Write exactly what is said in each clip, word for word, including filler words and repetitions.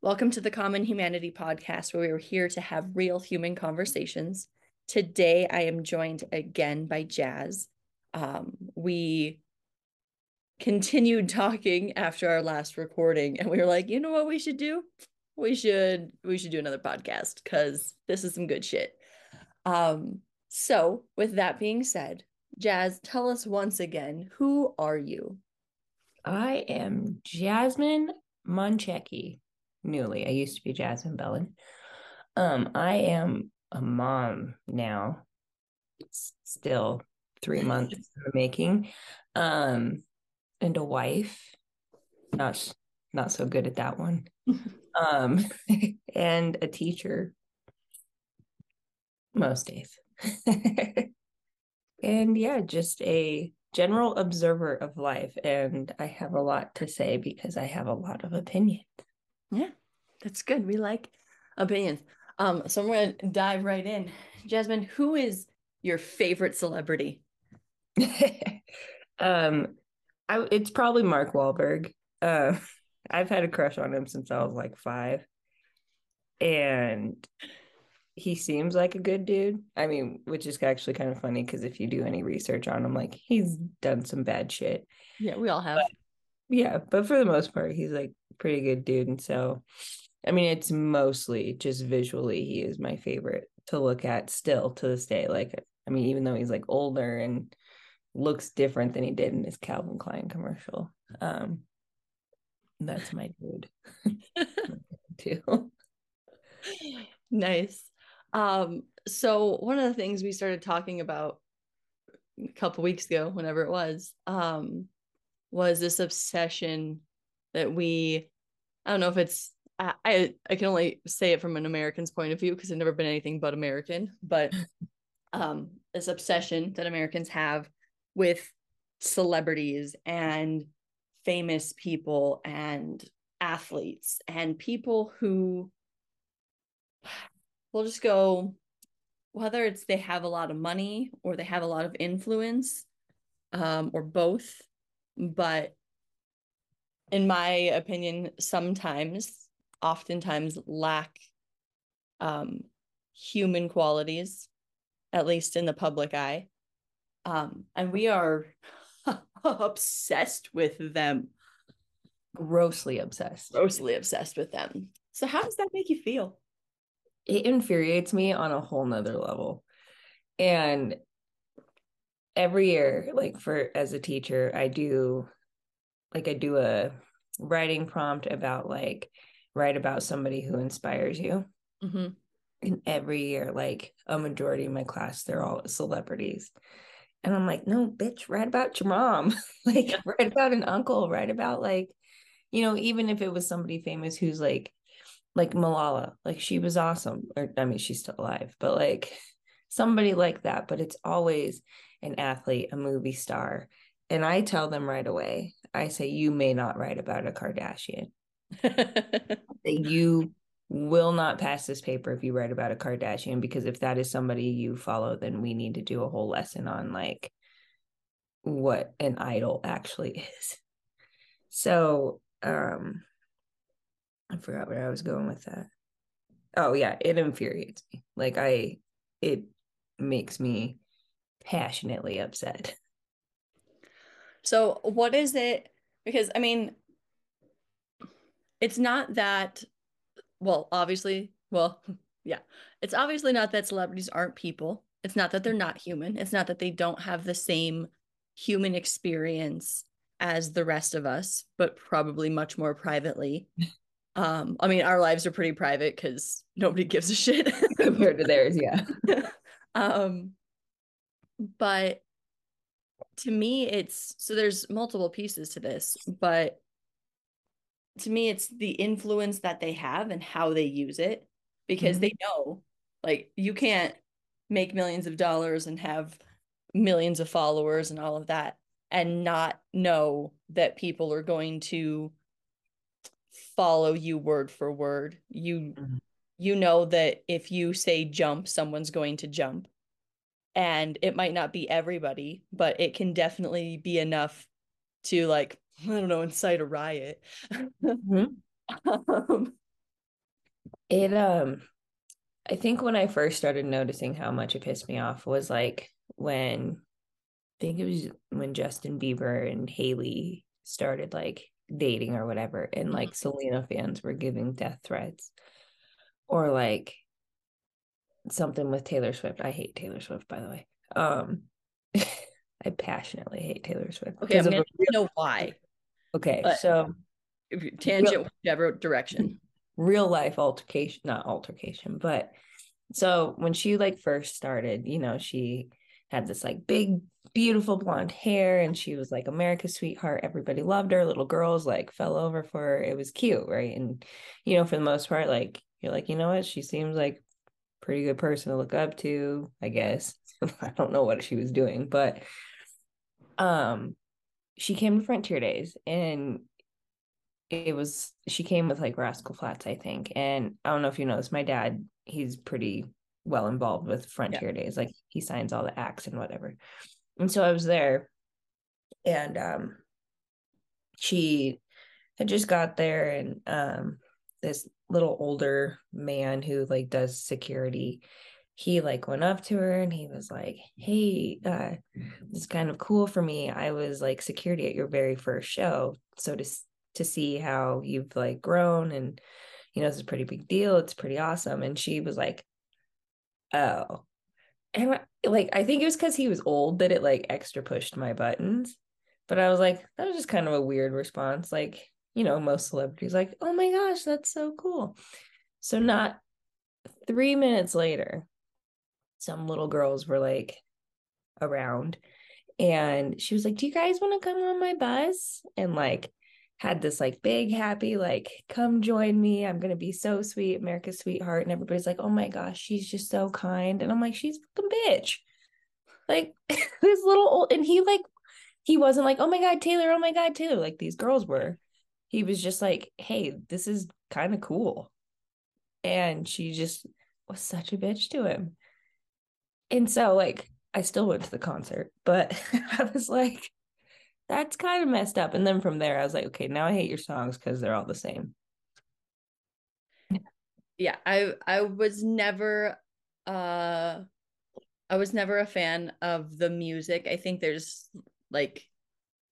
Welcome to the Common Humanity Podcast, where we are here to have real human conversations. Today, I am joined again by Jazz. Um, we continued talking after our last recording, and we were like, you know what we should do? We should we should do another podcast, because this is some good shit. Um, so with that being said, Jazz, tell us once again, who are you? I am Jasmine Muncheki. Newly, I used to be Jasmine Bellin. Um, I am a mom now. It's still three months in the making, um, and a wife. Not not so good at that one. Um, and a teacher most days. And yeah, just a general observer of life. And I have a lot to say because I have a lot of opinions. Yeah, that's good. We like opinions. Um, so I'm going to dive right in. Jasmine, who is your favorite celebrity? um, I, it's probably Mark Wahlberg. Uh, I've had a crush on him since I was like five. And he seems like a good dude. I mean, which is actually kind of funny because if you do any research on him, like he's done some bad shit. Yeah, we all have. But, yeah, but for the most part, he's like pretty good dude. And so, I mean, it's mostly just visually he is my favorite to look at still to this day. Like, I mean, even though he's like older and looks different than he did in his Calvin Klein commercial. Um, that's my dude. Too. Nice. Um, so one of the things we started talking about a couple weeks ago, whenever it was, um, was this obsession that we, I don't know if it's, I, I, I can only say it from an American's point of view because I've never been anything but American, but um, this obsession that Americans have with celebrities and famous people and athletes and people who will just go, whether it's they have a lot of money or they have a lot of influence um, or both, but in my opinion, sometimes, oftentimes lack um, human qualities, at least in the public eye. Um, and we are obsessed with them. Grossly obsessed. Grossly obsessed with them. So how does that make you feel? It infuriates me on a whole nother level. And every year, like for, as a teacher, I do... Like I do a writing prompt about like, write about somebody who inspires you. Mm-hmm. And every year, like a majority of my class, they're all celebrities. And I'm like, no, bitch, write about your mom. Like yeah. Write about an uncle, write about like, you know, even if it was somebody famous who's like, like Malala, like she was awesome. Or I mean, she's still alive, but like somebody like that, but it's always an athlete, a movie star. And I tell them right away, I say, you may not write about a Kardashian. You will not pass this paper if you write about a Kardashian, because if that is somebody you follow, then we need to do a whole lesson on like what an idol actually is. So um, I forgot where I was going with that. Oh yeah, it infuriates me. Like I, it makes me passionately upset. So what is it? Because, I mean, it's not that, well, obviously, well, yeah, it's obviously not that celebrities aren't people. It's not that they're not human. It's not that they don't have the same human experience as the rest of us, but probably much more privately. Um, I mean, our lives are pretty private because nobody gives a shit. Compared to theirs, yeah. um, but... To me, it's, so there's multiple pieces to this, but to me, it's the influence that they have and how they use it, because mm-hmm. they know, like, you can't make millions of dollars and have millions of followers and all of that and not know that people are going to follow you word for word. You, mm-hmm. you know that if you say jump, someone's going to jump. And it might not be everybody, but it can definitely be enough to, like, I don't know, incite a riot. Mm-hmm. um, it um I think when I first started noticing how much it pissed me off was like when I think it was when Justin Bieber and Hayley started like dating or whatever, and like Selena fans were giving death threats, or like something with Taylor Swift. I hate Taylor Swift, by the way. Um, I passionately hate Taylor Swift. Okay, I'm gonna real- know why. Okay, so tangent real- whichever direction. Real life altercation, not altercation, but so when she like first started, you know, she had this like big, beautiful blonde hair, and she was like America's sweetheart. Everybody loved her. Little girls like fell over for her. It was cute, right? And you know, for the most part, like you're like, you know what? She seems like pretty good person to look up to, I guess. I don't know what she was doing, but um, she came to Frontier Days, and it was she came with like Rascal Flatts, I think. And I don't know if you know this, my dad, he's pretty well involved with Frontier yeah. Days, like he signs all the acts and whatever. And so I was there, and um, she had just got there, and um, this little older man who like does security, he like went up to her and he was like, hey, uh, this is kind of cool for me. I was like security at your very first show. So to to see how you've like grown, and, you know, this is a pretty big deal. It's pretty awesome. And she was like, oh. And like, I think it was because he was old that it like extra pushed my buttons. But I was like, that was just kind of a weird response. Like, you know, most celebrities like, oh my gosh, that's so cool. So not three minutes later, some little girls were like around, and she was like, do you guys want to come on my bus? And like had this like big happy like, come join me, I'm gonna be so sweet, America's sweetheart. And everybody's like, oh my gosh, she's just so kind. And I'm like, she's a fucking bitch, like this little old. And he like he wasn't like, oh my god, Taylor, oh my god, Taylor, like these girls were. He was just like, hey, this is kind of cool. And she just was such a bitch to him. And so like I still went to the concert, but I was like, that's kind of messed up. And then from there, I was like, okay, now I hate your songs because they're all the same. Yeah, I I was never uh I was never a fan of the music. I think there's like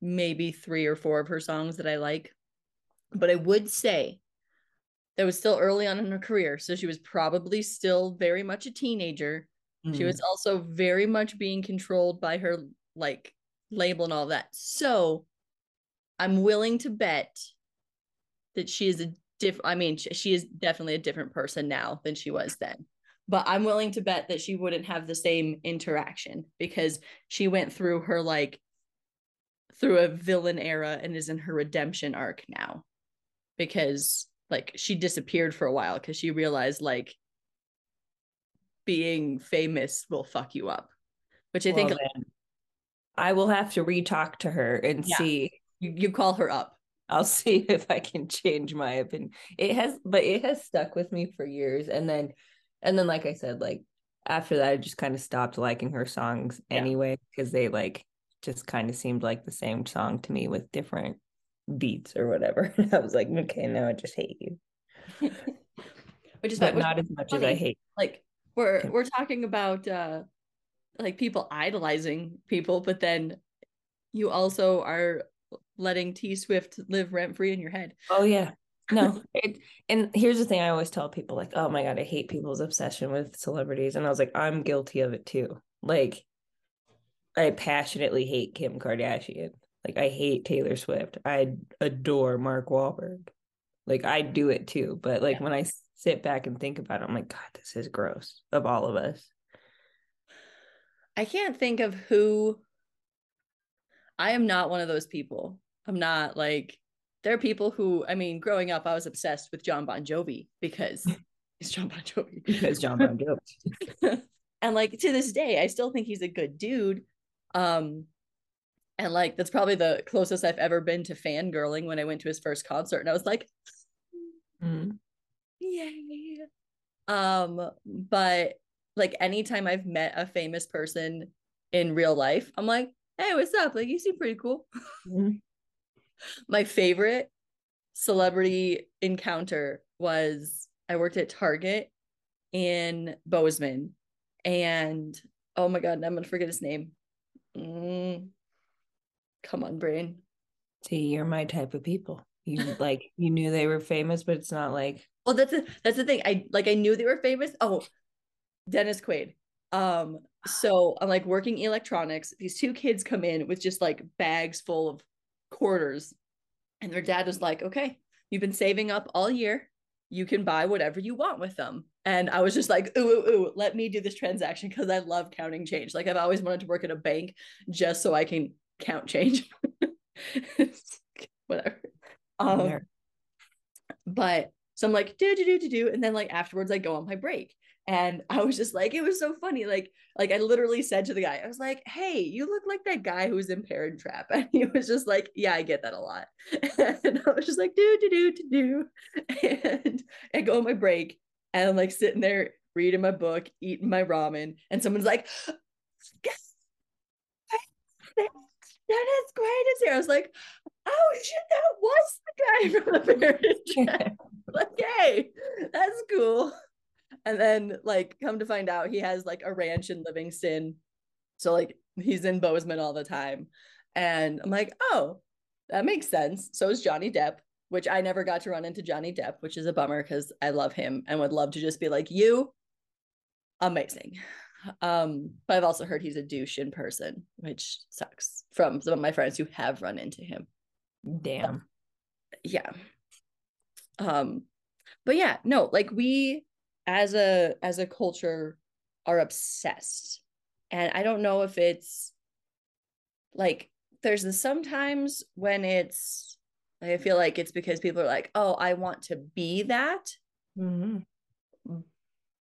maybe three or four of her songs that I like. But I would say that was still early on in her career, so she was probably still very much a teenager. Mm. She was also very much being controlled by her like label and all that. So I'm willing to bet that she is a diff I mean she is definitely a different person now than she was then, but I'm willing to bet that she wouldn't have the same interaction because she went through her like through a villain era and is in her redemption arc now, because like she disappeared for a while because she realized like being famous will fuck you up, which I well, think then. I will have to re-talk to her and yeah. see. You, you call her up. I'll see if I can change my opinion. It has, but it has stuck with me for years. And then, and then, like I said, like after that, I just kind of stopped liking her songs yeah. anyway, because they like just kind of seemed like the same song to me with different beats or whatever. And I was like, okay, now I just hate you. Which is but what, not as much funny. As I hate. Like we're we're talking about. Uh... like people idolizing people, but then you also are letting T-Swift live rent-free in your head. Oh yeah, no. It, and here's the thing, I always tell people like, oh my god, I hate people's obsession with celebrities. And I was like, I'm guilty of it too. Like I passionately hate Kim Kardashian. Like I hate Taylor Swift. I adore Mark Wahlberg. Like I do it too. But like yeah. when I sit back and think about it, I'm like, god, this is gross of all of us. I can't think of who. I am not one of those people. I'm not like, there are people who, I mean, growing up, I was obsessed with John Bon Jovi because it's John Bon Jovi. Because John Bon Jovi. And like, to this day, I still think he's a good dude. Um, and like, that's probably the closest I've ever been to fangirling when I went to his first concert. And I was like, mm-hmm. yay. Um, but like anytime I've met a famous person in real life, I'm like, hey, what's up? Like, you seem pretty cool. Mm-hmm. My favorite celebrity encounter was I worked at Target in Bozeman, and oh my God, I'm going to forget his name. Mm. Come on, brain. See, you're my type of people. You like, you knew they were famous, but it's not like, well, that's a, that's the thing. I like, I knew they were famous. Oh, Dennis Quaid. Um, so I'm like working electronics. These two kids come in with just like bags full of quarters, and their dad was like, okay, you've been saving up all year. You can buy whatever you want with them. And I was just like, ooh, ooh, ooh, let me do this transaction, because I love counting change. Like, I've always wanted to work at a bank just so I can count change. Whatever. Um, but so I'm like, do, do, do, do, do. And then like afterwards I go on my break. And I was just like, it was so funny. Like, like I literally said to the guy, I was like, hey, you look like that guy who was in Parent Trap. And he was just like, yeah, I get that a lot. And I was just like, do, do, do, do, do. And I go on my break, and I'm like sitting there reading my book, eating my ramen. And someone's like, guess that is great as here. I was like, oh shit, that was the guy from the Parent Trap. Like, hey, that's cool. And then like, come to find out, he has like a ranch in Livingston. So like, he's in Bozeman all the time. And I'm like, oh, that makes sense. So is Johnny Depp, which I never got to run into Johnny Depp, which is a bummer because I love him and would love to just be like, you, amazing. Um, but I've also heard he's a douche in person, which sucks, from some of my friends who have run into him. Damn. But, yeah. Um, but yeah, no, like we... as a as a culture are obsessed. And I don't know if it's like, there's the sometimes when it's like, I feel like it's because people are like, oh, I want to be that. Mm-hmm.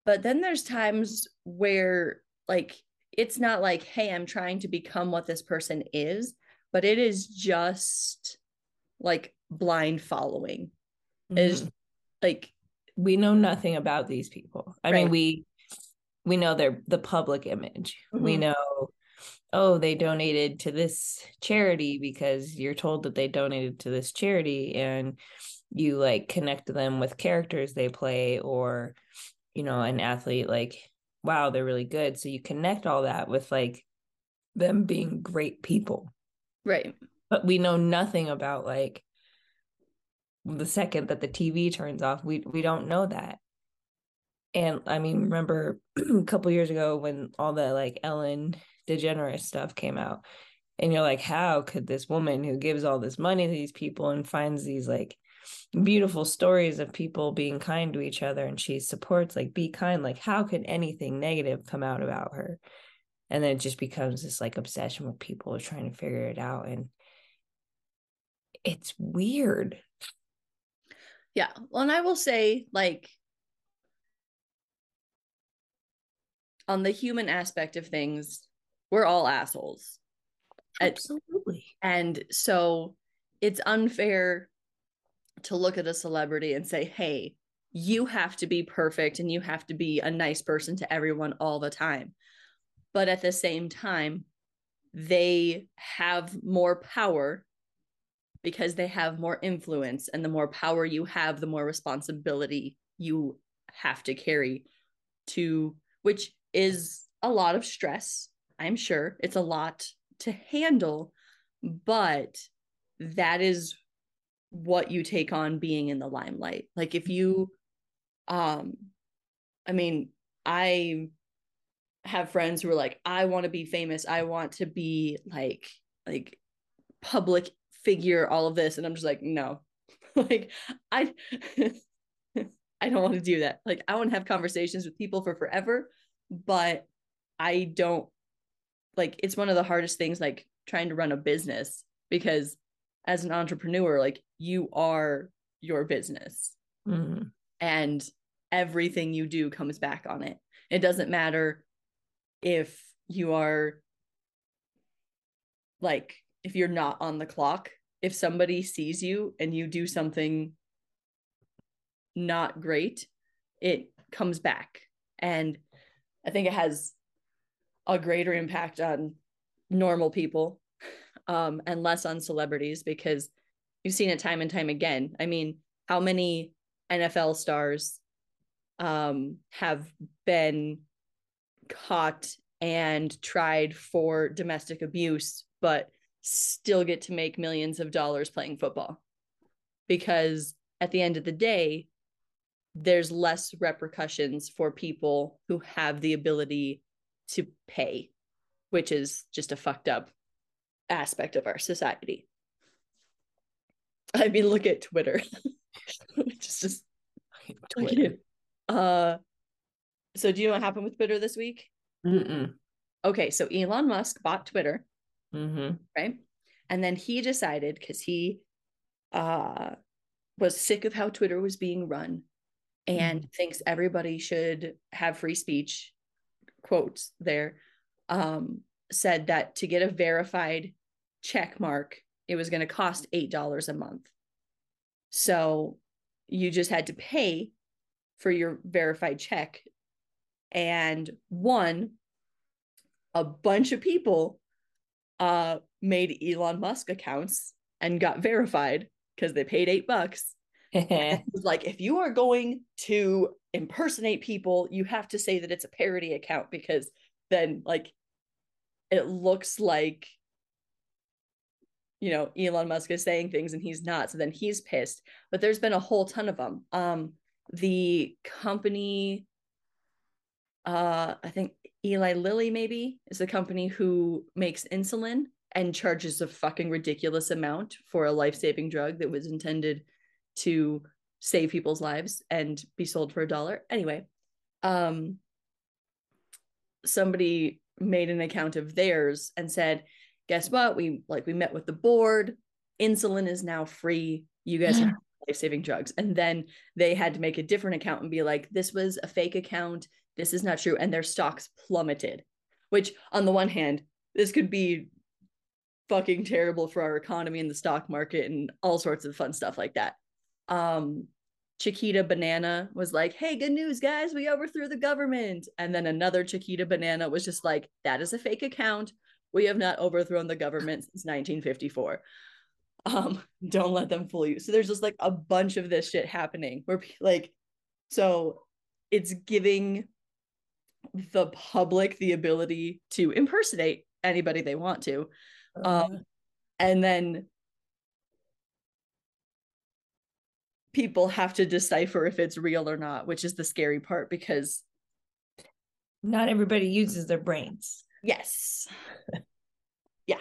But then there's times where like, it's not like, hey, I'm trying to become what this person is, but it is just like blind following. Mm-hmm. Is like, we know nothing about these people. I right. mean, we we know their the public image. Mm-hmm. We know, oh, they donated to this charity, because you're told that they donated to this charity, and you like connect them with characters they play, or, you know, an athlete, like, wow, they're really good. So you connect all that with like them being great people. Right. But we know nothing about like, the second that the T V turns off, we we don't know that. And I mean, remember a couple years ago when all the like Ellen DeGeneres stuff came out, and you're like, how could this woman who gives all this money to these people and finds these like beautiful stories of people being kind to each other, and she supports like be kind, like how could anything negative come out about her? And then it just becomes this like obsession with people trying to figure it out, and it's weird. Yeah. Well, and I will say, like, on the human aspect of things, we're all assholes. Absolutely. And so it's unfair to look at a celebrity and say, hey, you have to be perfect and you have to be a nice person to everyone all the time. But at the same time, they have more power, because they have more influence, and the more power you have, the more responsibility you have to carry to, which is a lot of stress. I'm sure it's a lot to handle, but that is what you take on being in the limelight. Like if you, um, I mean, I have friends who are like, I want to be famous. I want to be like, like public figure, all of this, and I'm just like, no. Like I I don't want to do that. Like I want to have conversations with people for forever, but I don't, like, it's one of the hardest things, like trying to run a business, because as an entrepreneur, like you are your business. Mm-hmm. And everything you do comes back on it. It doesn't matter if you are like, if you're not on the clock, if somebody sees you and you do something not great, it comes back. And I think it has a greater impact on normal people um, and less on celebrities, because you've seen it time and time again. I mean, how many N F L stars um, have been caught and tried for domestic abuse, but still get to make millions of dollars playing football. Because at the end of the day, there's less repercussions for people who have the ability to pay, which is just a fucked up aspect of our society. I mean, look at Twitter. just, just Twitter. Uh, so do you know what happened with Twitter this week? Mm-mm. Okay, so Elon Musk bought Twitter, mm-hmm. right? And then he decided, because he uh, was sick of how Twitter was being run and mm-hmm. thinks everybody should have free speech, quotes there, um, said that to get a verified check mark, it was going to cost eight dollars a month. So you just had to pay for your verified check. And one, a bunch of people uh, made Elon Musk accounts and got verified because they paid eight bucks. It was like, if you are going to impersonate people, you have to say that it's a parody account, because then like it looks like, you know, Elon Musk is saying things and he's not. So then he's pissed. But there's been a whole ton of them. Um, the company... Uh, I think Eli Lilly maybe is the company who makes insulin and charges a fucking ridiculous amount for a life-saving drug that was intended to save people's lives and be sold for a dollar. Anyway, um, somebody made an account of theirs and said, guess what? We like we met with the board. Insulin is now free. You guys have life-saving drugs. And then they had to make a different account and be like, this was a fake account. This is not true. And their stocks plummeted, which on the one hand, this could be fucking terrible for our economy and the stock market and all sorts of fun stuff like that. Um, Chiquita Banana was like, hey, good news, guys. We overthrew the government. And then another Chiquita Banana was just like, that is a fake account. We have not overthrown the government since nineteen fifty-four. Um, don't let them fool you. So there's just like a bunch of this shit happening where like, so it's giving the public the ability to impersonate anybody they want to. Um, and then people have to decipher if it's real or not, which is the scary part, because not everybody uses their brains. Yes. Yeah.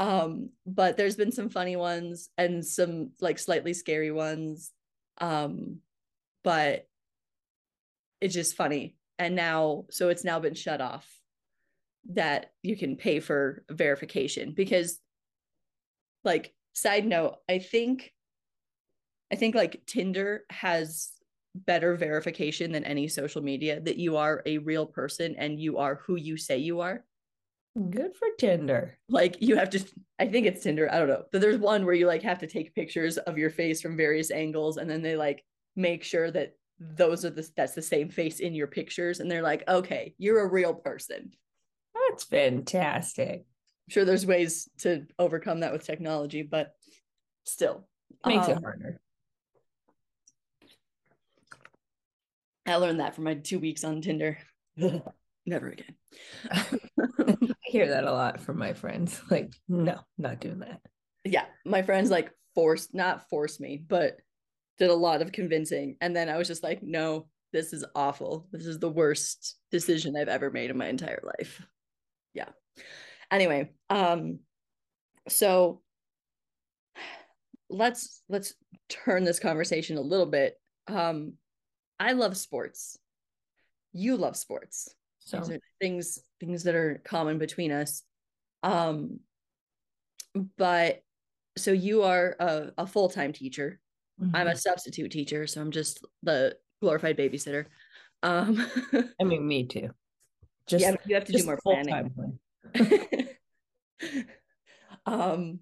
Um, but there's been some funny ones and some like slightly scary ones. Um, but it's just funny. And now, so it's now been shut off that you can pay for verification, because like side note, I think, I think like Tinder has better verification than any social media, that you are a real person and you are who you say you are. Good for Tinder. Like you have to, I think it's Tinder. I don't know. But there's one where you like have to take pictures of your face from various angles. And then they like make sure that those are the that's the same face in your pictures, and they're like, okay, you're a real person. That's fantastic. I'm sure there's ways to overcome that with technology, but still it makes um, it harder. I learned that from my two weeks on Tinder. Never again. I hear that a lot from my friends, like, no, not doing that. Yeah, my friends like forced not force me but did a lot of convincing. And then I was just like, no, this is awful. This is the worst decision I've ever made in my entire life. Yeah. Anyway, um, so let's, let's turn this conversation a little bit. Um, I love sports. You love sports. So these are things, things that are common between us. Um, but so you are a, a full-time teacher. Mm-hmm. I'm a substitute teacher, so I'm just the glorified babysitter. Um, I mean, me too. Just yeah, you have to do more planning. um,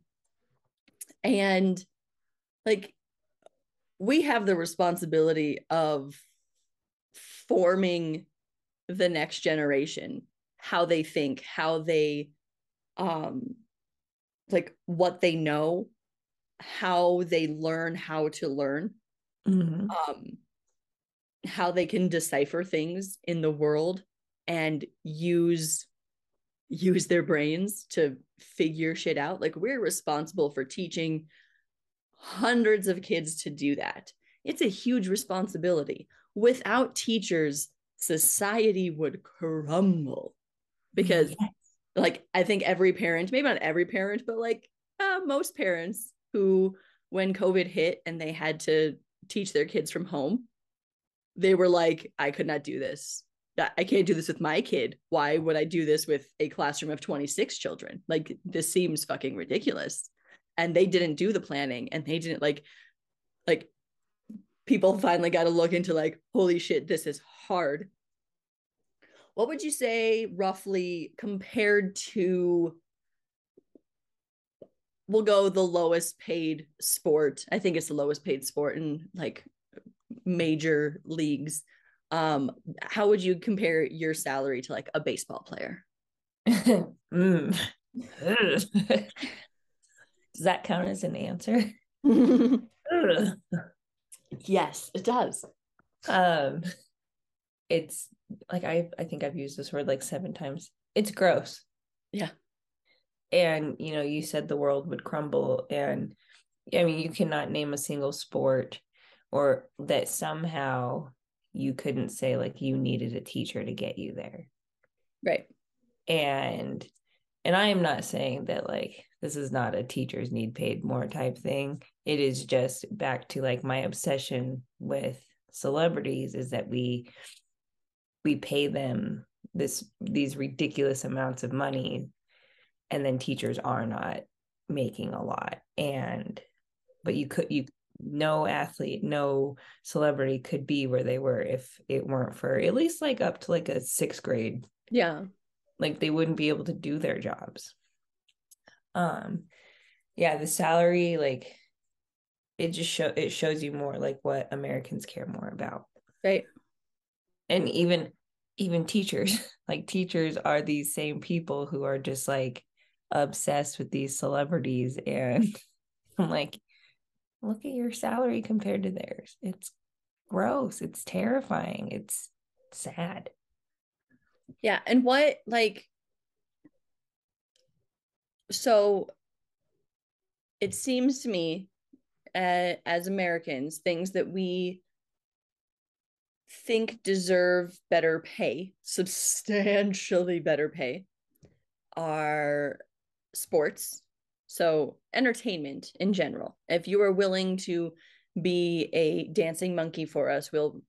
and like we have the responsibility of forming the next generation, how they think, how they, um, like what they know, how they learn how to learn. Mm-hmm. Um, how they can decipher things in the world and use use their brains to figure shit out. Like, we're responsible for teaching hundreds of kids to do that. It's a huge responsibility. Without teachers, society would crumble, because yes. like, I think every parent, maybe not every parent, but like uh, most parents who, when COVID hit and they had to teach their kids from home, they were like, I could not do this. I can't do this with my kid. Why would I do this with a classroom of twenty-six children? Like, this seems fucking ridiculous. And they didn't do the planning, and they didn't like, like people finally got to look into like, holy shit, this is hard. What would you say roughly compared to, we'll go the lowest paid sport. I think it's the lowest paid sport in like major leagues. Um, how would you compare your salary to like a baseball player? mm. Does that count as an answer? Yes, it does. Um, it's like, I, I think I've used this word like seven times. It's gross. Yeah. And, you know, you said the world would crumble, and I mean, you cannot name a single sport or that somehow you couldn't say like you needed a teacher to get you there. Right. And, and I am not saying that like, this is not a teachers need paid more type thing. It is just back to like my obsession with celebrities is that we, we pay them this, these ridiculous amounts of money, and then teachers are not making a lot. And, but you could, you no athlete, no celebrity could be where they were if it weren't for at least like up to like a sixth grade. Yeah. Like, they wouldn't be able to do their jobs. Um, yeah, the salary, like, it just show it shows you more like what Americans care more about. Right. And even, even teachers, like teachers are these same people who are just like obsessed with these celebrities. And I'm like, look at your salary compared to theirs. It's gross. It's terrifying. It's sad. Yeah. And what, like, so it seems to me uh, as Americans, things that we think deserve better pay, substantially better pay, are sports. So entertainment in general. If you are willing to be a dancing monkey for us, we'll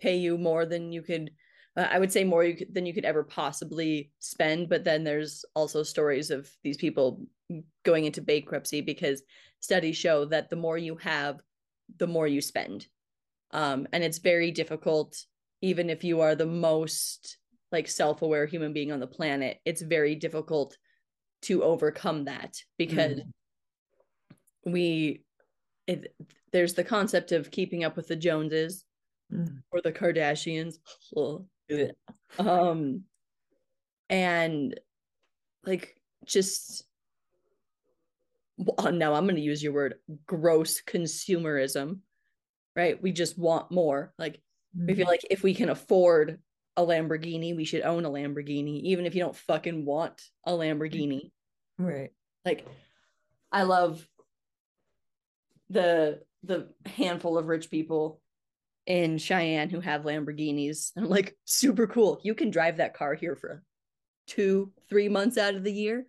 pay you more than you could, uh, I would say more you could, than you could ever possibly spend. But then there's also stories of these people going into bankruptcy because studies show that the more you have, the more you spend. Um, and it's very difficult, even if you are the most like self-aware human being on the planet, it's very difficult to overcome that, because mm. we it, there's the concept of keeping up with the Joneses mm. or the Kardashians. um and like just well, now I'm going to use your word, gross consumerism, right? We just want more. Like mm. we feel like if we can afford a Lamborghini, we should own a Lamborghini, even if you don't fucking want a Lamborghini. Right. Like, I love the the handful of rich people in Cheyenne who have Lamborghinis. And I'm like, super cool. You can drive that car here for two, three months out of the year.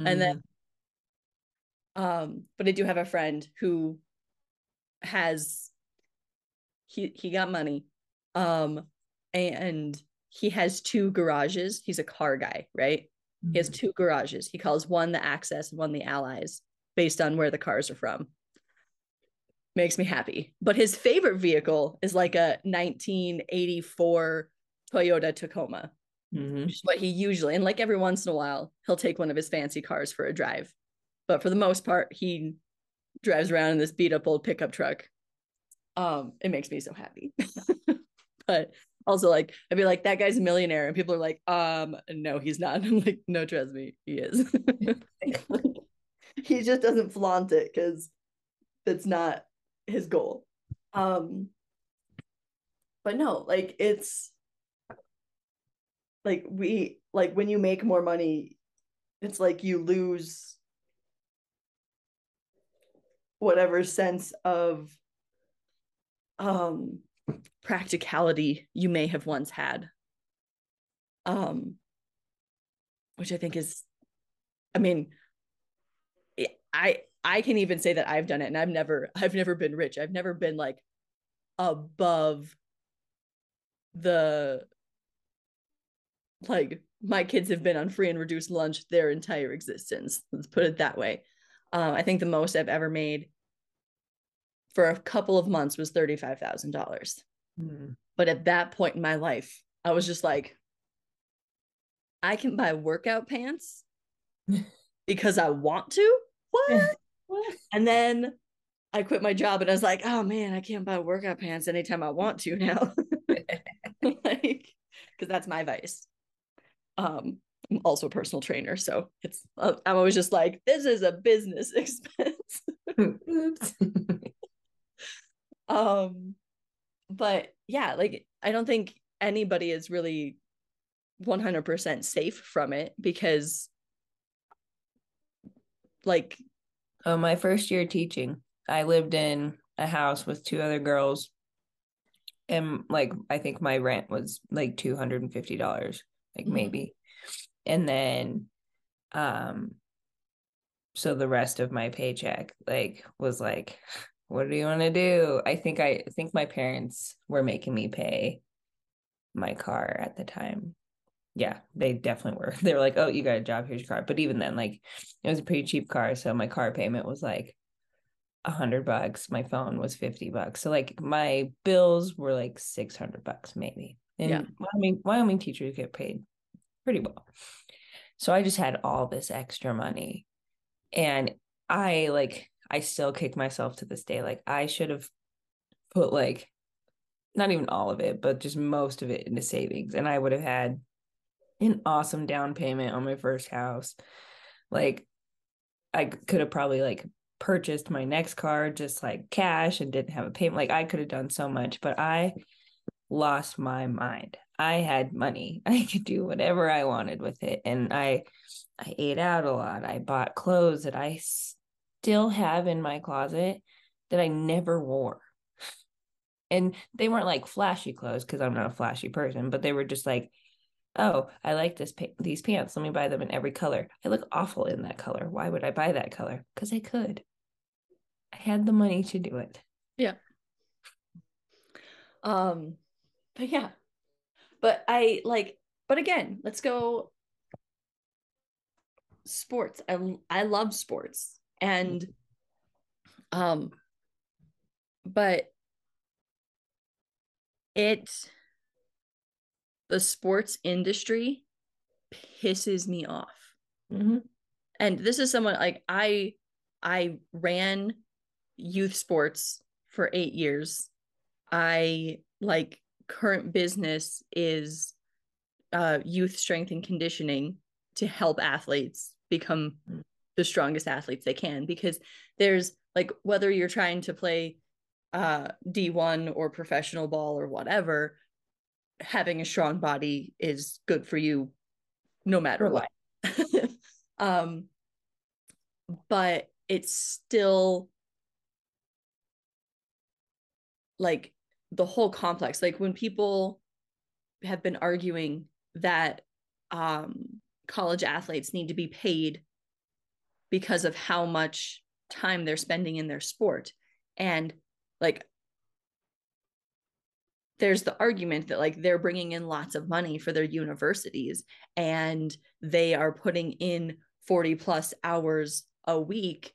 Mm-hmm. And then, um, but I do have a friend who has, he, he got money. Um, and he has two garages. He's a car guy, right? Mm-hmm. He has two garages. He calls one the Access and one the Allies based on where the cars are from. Makes me happy. But his favorite vehicle is like a nineteen eighty-four Toyota Tacoma, mm-hmm. which is what he usually, and like every once in a while, he'll take one of his fancy cars for a drive. But for the most part, he drives around in this beat up old pickup truck. Um, it makes me so happy. But also, like, I'd be like, that guy's a millionaire. And people are like, um, no, he's not. And I'm like, no, trust me, he is. He just doesn't flaunt it because that's not his goal. Um, But no, like, it's like we, like when you make more money, it's like you lose whatever sense of um, practicality you may have once had, um, which I think is, I mean, I I can even say that I've done it, and I've never I've never been rich. I've never been like above the, like, my kids have been on free and reduced lunch their entire existence. Let's put it that way. Um, I think the most I've ever made for a couple of months was thirty-five thousand dollars. Mm-hmm. But at that point in my life, I was just like, I can buy workout pants because I want to. What? What? And then I quit my job and I was like, oh man, I can't buy workout pants anytime I want to now. Like, because that's my vice. Um, I'm also a personal trainer, so it's uh, I'm always just like, this is a business expense. Oops. um, but yeah, like, I don't think anybody is really one hundred percent safe from it, because, like, oh, my first year teaching, I lived in a house with two other girls, and like, I think my rent was like two hundred fifty dollars. Like, mm-hmm. maybe. And then, um, so the rest of my paycheck, like, was like, what do you want to do? I think I, I think my parents were making me pay my car at the time. Yeah, they definitely were. They were like, oh, you got a job, here's your car. But even then, like, it was a pretty cheap car. So my car payment was like a hundred bucks. My phone was fifty bucks. So like my bills were like six hundred bucks maybe. And yeah. Wyoming, Wyoming teachers get paid pretty well. So I just had all this extra money. And I, like, I still kick myself to this day. Like, I should have put, like, not even all of it, but just most of it into savings. And I would have had an awesome down payment on my first house. Like, I could have probably, like, purchased my next car just, like, cash and didn't have a payment. Like, I could have done so much, but I lost my mind. I had money. I could do whatever I wanted with it. And I I ate out a lot. I bought clothes that I still have in my closet that I never wore. And they weren't like flashy clothes, because I'm not a flashy person, but they were just like, oh, I like this pa- these pants. Let me buy them in every color. I look awful in that color. Why would I buy that color? Because I could. I had the money to do it. Yeah. Um. But yeah, but I like, but again, let's go sports. I, I love sports. And, um, but it, the sports industry pisses me off. Mm-hmm. And this is someone like, I, I ran youth sports for eight years. I like, current business is uh, youth strength and conditioning to help athletes become the strongest athletes they can, because there's like, whether you're trying to play uh, D one or professional ball or whatever, having a strong body is good for you no matter what. um, but it's still like the whole complex, like when people have been arguing that um, college athletes need to be paid because of how much time they're spending in their sport. And like, there's the argument that like, they're bringing in lots of money for their universities and they are putting in forty plus hours a week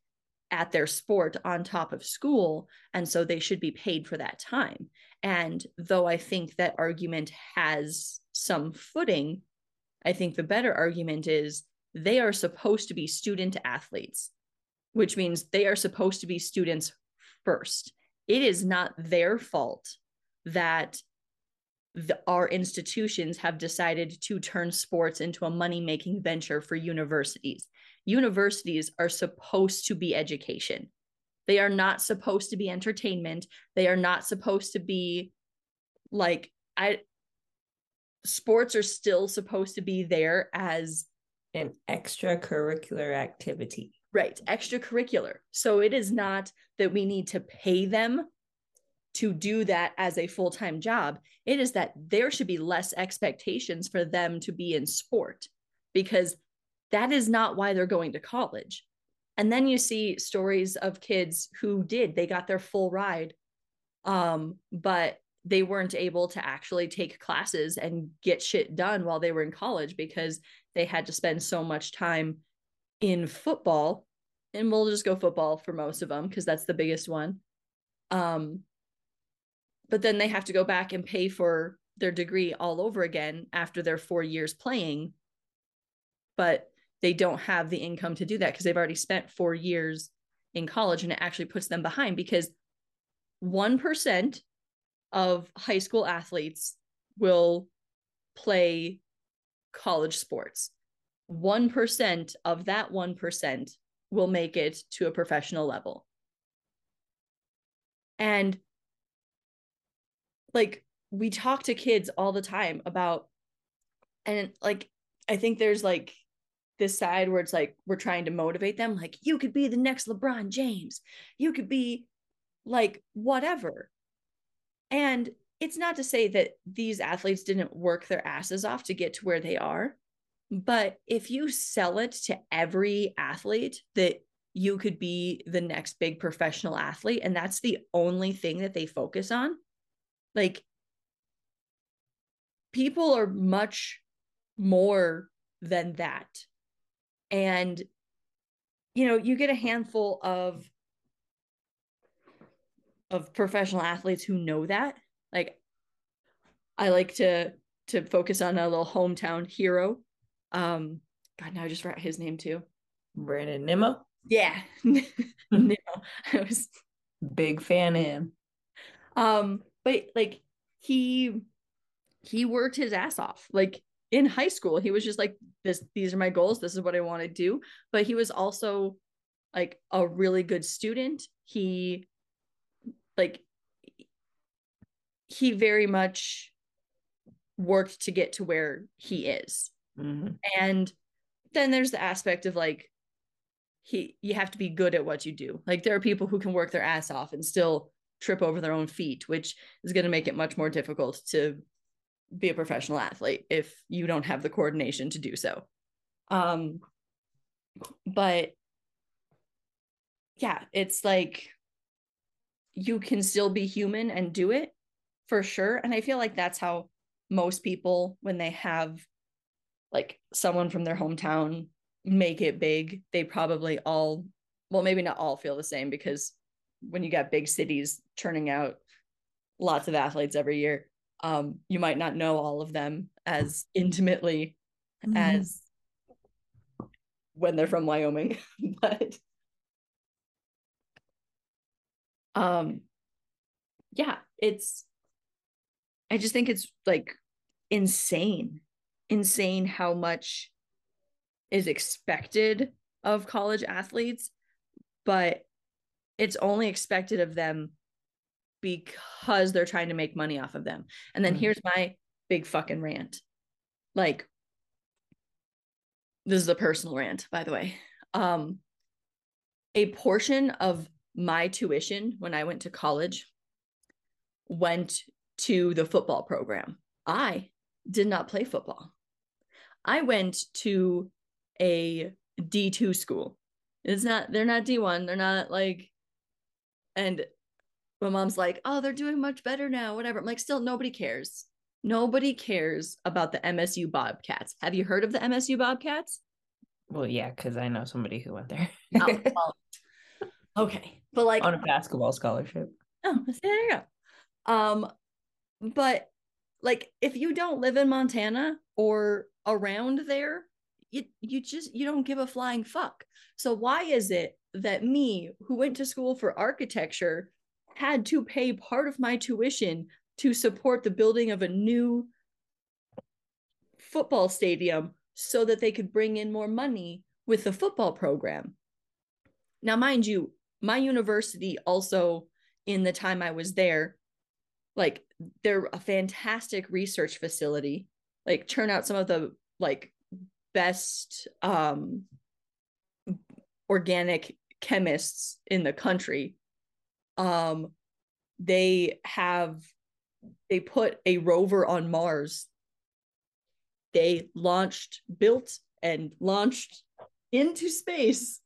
at their sport on top of school. And so they should be paid for that time. And though I think that argument has some footing, I think the better argument is they are supposed to be student athletes, which means they are supposed to be students first. It is not their fault that the, our institutions have decided to turn sports into a money-making venture for universities. Universities are supposed to be education. They are not supposed to be entertainment. They are not supposed to be like I sports are still supposed to be there as an extracurricular activity. Right. Extracurricular. So it is not that we need to pay them to do that as a full-time job. It is that there should be less expectations for them to be in sport, because that is not why they're going to college. And then you see stories of kids who did, they got their full ride, um, but they weren't able to actually take classes and get shit done while they were in college because they had to spend so much time in football. And we'll just go football for most of them because that's the biggest one. Um, but then they have to go back and pay for their degree all over again after their four years playing. But they don't have the income to do that because they've already spent four years in college, and it actually puts them behind because one percent of high school athletes will play college sports. one percent of that one percent will make it to a professional level. And like, we talk to kids all the time about, and like, I think there's like this side where it's like, we're trying to motivate them. Like, you could be the next LeBron James. You could be like, whatever. And it's not to say that these athletes didn't work their asses off to get to where they are. But if you sell it to every athlete that you could be the next big professional athlete, and that's the only thing that they focus on, like, people are much more than that. And, you know, you get a handful of of professional athletes who know that. Like, I like to to focus on a little hometown hero. Um, God, now I just forgot his name too. Brandon Nimmo. Yeah. Nimmo. I was big fan of him. Um, but like he he worked his ass off. Like in high school, he was just like, this, these are my goals, this is what I want to do. But he was also like a really good student. He like he very much worked to get to where he is. Mm-hmm. And then there's the aspect of like, he, you have to be good at what you do. Like, there are people who can work their ass off and still trip over their own feet, which is going to make it much more difficult to be a professional athlete if you don't have the coordination to do so. Um, but yeah, it's like, you can still be human and do it for sure. And I feel like that's how most people, when they have like someone from their hometown make it big, they probably all, well, maybe not all feel the same, because when you got big cities turning out lots of athletes every year, um, you might not know all of them as intimately mm-hmm. as when they're from Wyoming. But um, yeah, it's, I just think it's like insane. insane how much is expected of college athletes, but it's only expected of them because they're trying to make money off of them. And then here's my big fucking rant. Like, this is a personal rant, by the way. Um, a portion of my tuition when I went to college went to the football program. I did not play football. I went to a D two school. It's not, they're not D one. They're not like, and my mom's like, oh, they're doing much better now, whatever. I'm like, still, nobody cares. Nobody cares about the M S U Bobcats. Have you heard of the M S U Bobcats? Well, yeah, because I know somebody who went there. Oh, well, okay. But like, on a basketball scholarship. Oh, there you go. Um, but like, if you don't live in Montana or around there, you, you just, you don't give a flying fuck. So why is it that me, who went to school for architecture, had to pay part of my tuition to support the building of a new football stadium so that they could bring in more money with the football program? Now, mind you, my university also, in the time I was there, like they're a fantastic research facility, like turn out some of the like best um, organic chemists in the country. Um, they have, they put a rover on Mars. They launched, built and launched into space,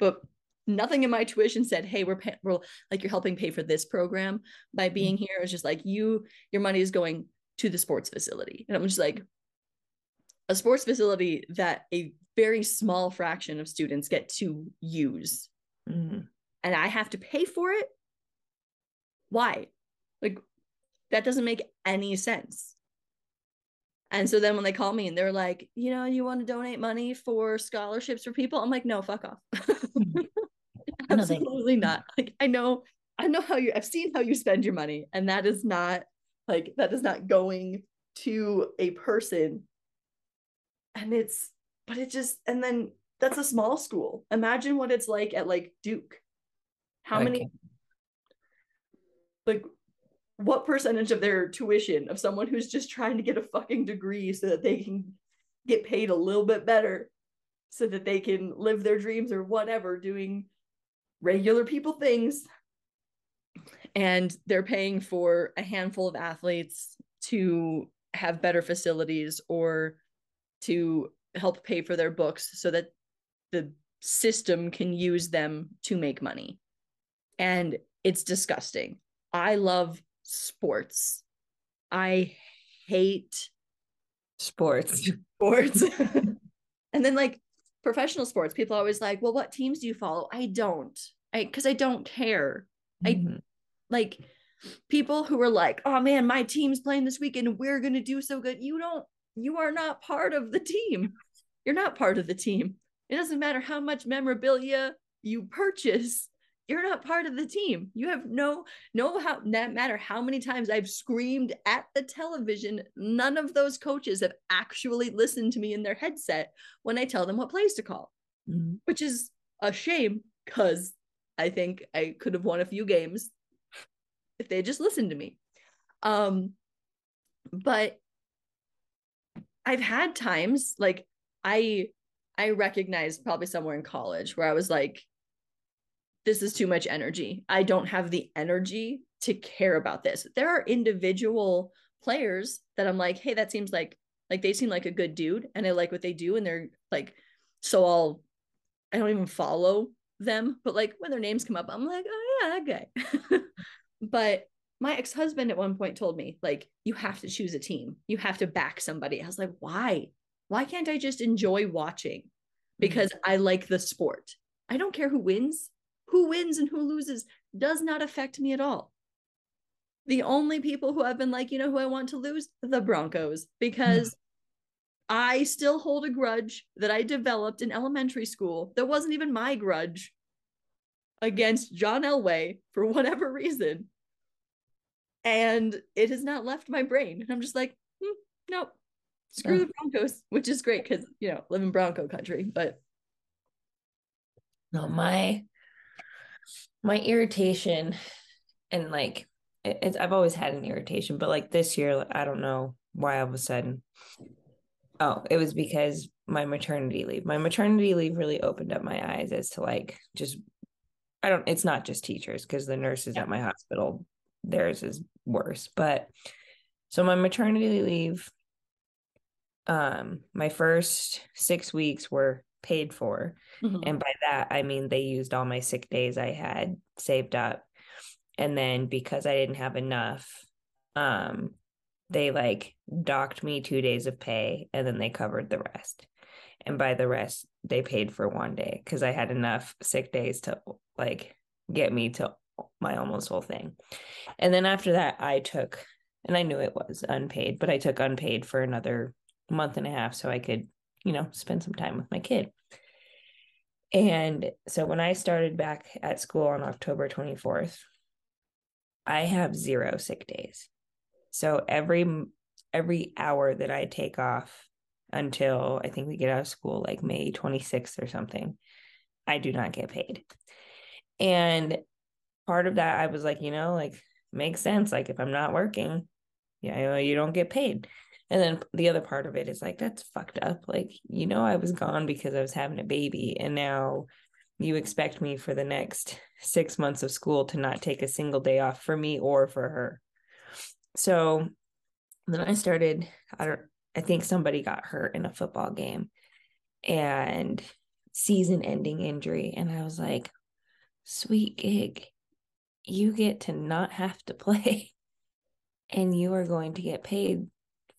but nothing in my tuition said, hey, we're, pay- we're like, you're helping pay for this program by being here. It was just like, you, your money is going to the sports facility. And I'm just like, a sports facility that a very small fraction of students get to use. Mm-hmm. And I have to pay for it? Why? Like, that doesn't make any sense. And so then when they call me and they're like, you know, you want to donate money for scholarships for people? I'm like, no, fuck off. Absolutely not. Like, I know, I know how you, I've seen how you spend your money. And that is not like, that is not going to a person. And it's, but it just, and then that's a small school. Imagine what it's like at like Duke. How okay. many, like, what percentage of their tuition of someone who's just trying to get a fucking degree so that they can get paid a little bit better so that they can live their dreams or whatever, doing regular people things. And they're paying for a handful of athletes to have better facilities or to help pay for their books so that the system can use them to make money. And it's disgusting. I love sports. I hate sports. Sports. And then like professional sports, people are always like, well, what teams do you follow? I don't. I because I don't care. Mm-hmm. I like people who are like, oh man, my team's playing this weekend. We're gonna do so good. You don't, you are not part of the team. You're not part of the team. It doesn't matter how much memorabilia you purchase. You're not part of the team. You have no, no, how, no matter how many times I've screamed at the television, none of those coaches have actually listened to me in their headset when I tell them what plays to call, mm-hmm. which is a shame because I think I could have won a few games if they just listened to me. Um, but I've had times like I, I recognized probably somewhere in college where I was like, this is too much energy. I don't have the energy to care about this. There are individual players that I'm like, hey, that seems like, like they seem like a good dude and I like what they do. And they're like, so I'll, I don't even follow them, but like when their names come up, I'm like, oh yeah, that guy. But my ex-husband at one point told me like, you have to choose a team. You have to back somebody. I was like, why? Why can't I just enjoy watching? Because I like the sport. I don't care who wins. Who wins and who loses does not affect me at all. The only people who have been like, you know who I want to lose? The Broncos, because mm-hmm. I still hold a grudge that I developed in elementary school that wasn't even my grudge against John Elway for whatever reason. And it has not left my brain. And I'm just like, hmm, nope, screw yeah. the Broncos, which is great because, you know, live in Bronco country, but. Not my... My irritation and like, it's, I've always had an irritation, but like this year, I don't know why all of a sudden. Oh, it was because my maternity leave, my maternity leave really opened up my eyes as to like, just, I don't, it's not just teachers because the nurses yeah. at my hospital, theirs is worse. But so my maternity leave, um, my first six weeks were paid for. Mm-hmm. And by that, I mean, they used all my sick days I had saved up. And then because I didn't have enough, um, they like docked me two days of pay and then they covered the rest. And by the rest, they paid for one day because I had enough sick days to like get me to my almost whole thing. And then after that, I took, and I knew it was unpaid, but I took unpaid for another month and a half so I could, you know, spend some time with my kid. And so when I started back at school on October twenty-fourth, I have zero sick days. So every, every hour that I take off until I think we get out of school, like May twenty-sixth or something, I do not get paid. And part of that, I was like, you know, like makes sense. Like, if I'm not working, yeah, you know, you don't get paid. And then the other part of it is like, that's fucked up. Like, you know, I was gone because I was having a baby, and now you expect me for the next six months of school to not take a single day off for me or for her. So then I started, I don't, I think somebody got hurt in a football game and season ending injury. And I was like, sweet gig, you get to not have to play and you are going to get paid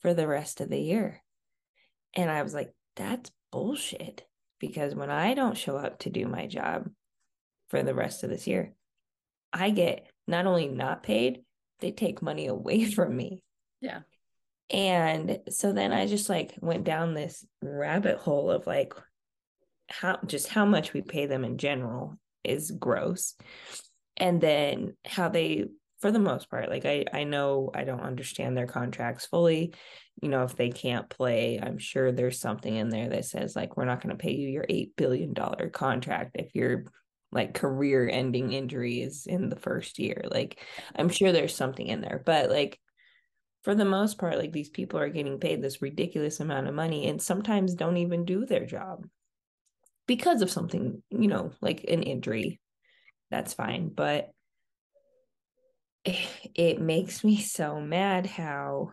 for the rest of the year. And I was like, that's bullshit, because when I don't show up to do my job for the rest of this year, I get not only not paid, they take money away from me. Yeah. And so then I just like went down this rabbit hole of like how just how much we pay them in general is gross. And then how they, for the most part, like I, I know I don't understand their contracts fully. You know, if they can't play, I'm sure there's something in there that says like, we're not going to pay you your eight billion dollars contract if your like career ending injury is in the first year. Like, I'm sure there's something in there, but like, for the most part, like these people are getting paid this ridiculous amount of money and sometimes don't even do their job because of something, you know, like an injury. That's fine. But it makes me so mad how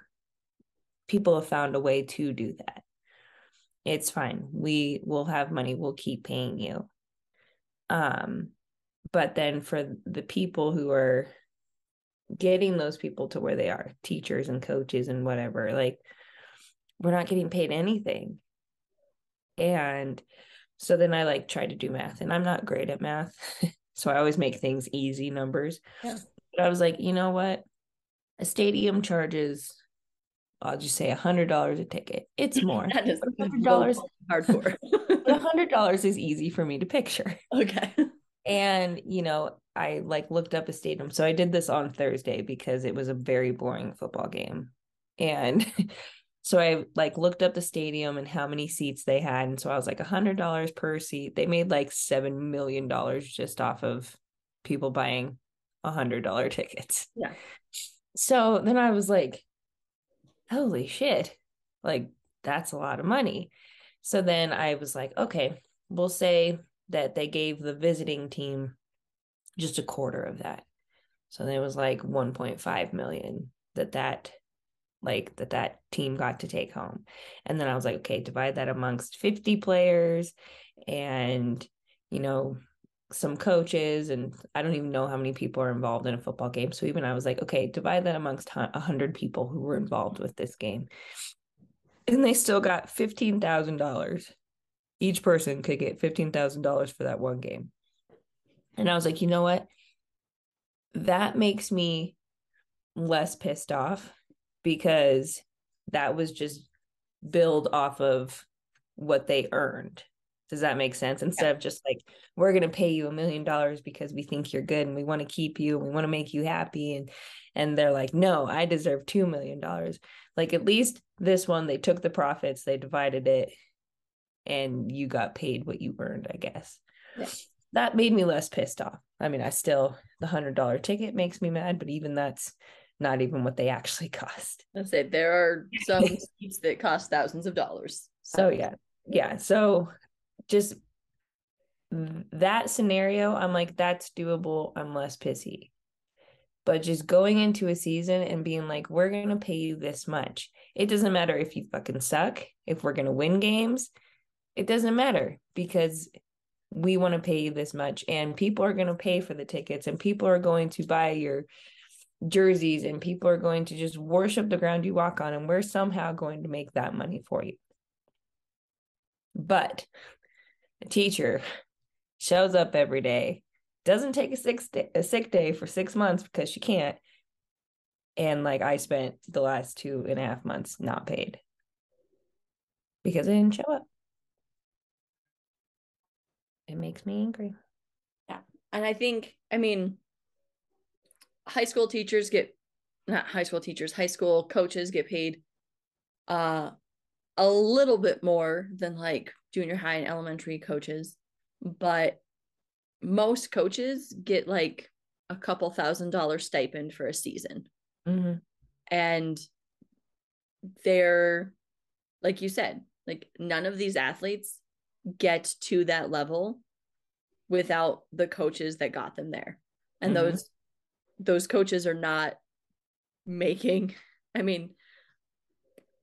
people have found a way to do that. It's fine. We will have money. We'll keep paying you. Um, but then for the people who are getting those people to where they are, teachers and coaches and whatever, like we're not getting paid anything. And so then I like tried to do math, and I'm not great at math. So I always make things easy numbers. Yeah. But I was like, you know what? A stadium charges, I'll just say a hundred dollars a ticket. It's more. That is one hundred dollars hardcore. A hundred dollars is easy for me to picture. Okay. And, you know, I like looked up a stadium. So I did this on Thursday because it was a very boring football game. And so I like looked up the stadium and how many seats they had. And so I was like one hundred dollars per seat. They made like seven million dollars just off of people buying one hundred dollars tickets. Yeah. So then I was like, holy shit, like that's a lot of money. So then I was like, okay, we'll say that they gave the visiting team just a quarter of that. So there was like one point five million that that like that that team got to take home. And then I was like, okay, divide that amongst fifty players and, you know, some coaches, and I don't even know how many people are involved in a football game. So even I was like, okay, divide that amongst one hundred people who were involved with this game. And they still got fifteen thousand dollars. Each person could get fifteen thousand dollars for that one game. And I was like, you know what? That makes me less pissed off because that was just billed off of what they earned. Does that make sense? Instead yeah. of just like, we're going to pay you a million dollars because we think you're good and we want to keep you and we want to make you happy. And, and they're like, no, I deserve two million dollars. Like, at least this one, they took the profits, they divided it, and you got paid what you earned, I guess. Yeah. That made me less pissed off. I mean, I still, the one hundred dollars ticket makes me mad, but even that's not even what they actually cost. I say there are some seats that cost thousands of dollars. So yeah. Yeah. So just that scenario, I'm like, that's doable. I'm less pissy. But just going into a season and being like, we're going to pay you this much. It doesn't matter if you fucking suck, if we're going to win games. It doesn't matter because we want to pay you this much, and people are going to pay for the tickets, and people are going to buy your jerseys, and people are going to just worship the ground you walk on, and we're somehow going to make that money for you. But a teacher shows up every day, doesn't take a sick day, a sick day for six months because she can't. And like I spent the last two and a half months not paid because I didn't show up. It makes me angry. Yeah. And I think, I mean, high school teachers get, not high school teachers, high school coaches get paid uh, a little bit more than like junior high and elementary coaches. But most coaches get like a couple thousand dollar stipend for a season. Mm-hmm. And they're, like you said, like none of these athletes get to that level without the coaches that got them there. And mm-hmm. those, those coaches are not making, I mean,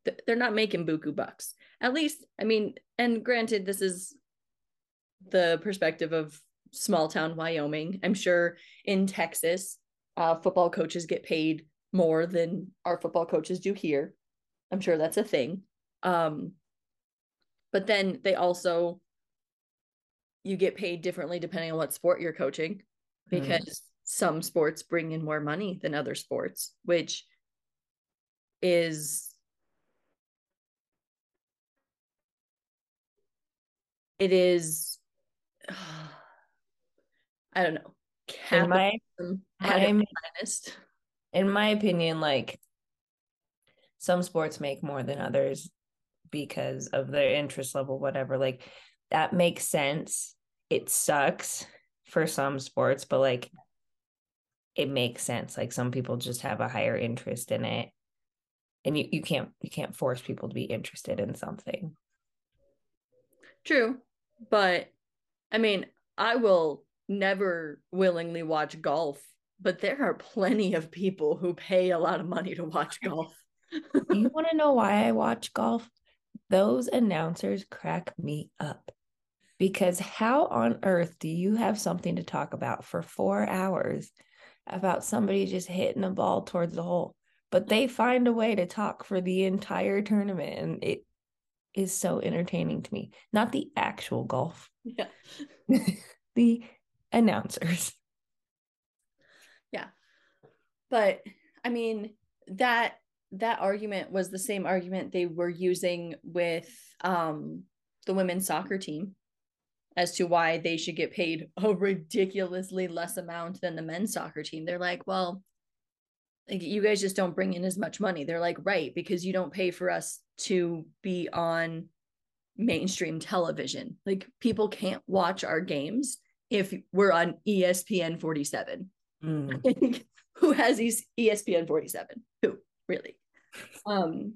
th- they're not making buku bucks, at least. I mean, and granted, this is the perspective of small town Wyoming. I'm sure in Texas, uh, football coaches get paid more than our football coaches do here. I'm sure that's a thing. Um, but then they also, you get paid differently depending on what sport you're coaching, because mm. some sports bring in more money than other sports, which is, it is, uh, I don't know. In my, my, in my opinion, like some sports make more than others because of their interest level, whatever, like that makes sense. It sucks for some sports, but like it makes sense. Like some people just have a higher interest in it, and you, you can't, you can't force people to be interested in something. True. But I mean, I will never willingly watch golf, but there are plenty of people who pay a lot of money to watch golf. You want to know why I watch golf? Those announcers crack me up, because how on earth do you have something to talk about for four hours about somebody just hitting a ball towards the hole, but they find a way to talk for the entire tournament, and it is so entertaining to me. Not the actual golf. Yeah. The announcers. Yeah. But I mean, that that argument was the same argument they were using with um, the women's soccer team as to why they should get paid a ridiculously less amount than the men's soccer team. They're like, well, like, you guys just don't bring in as much money. They're like, right, because you don't pay for us to be on mainstream television. Like, people can't watch our games if we're on E S P N forty-seven. Mm. Who has E S P N forty-seven? Who? Really? Um,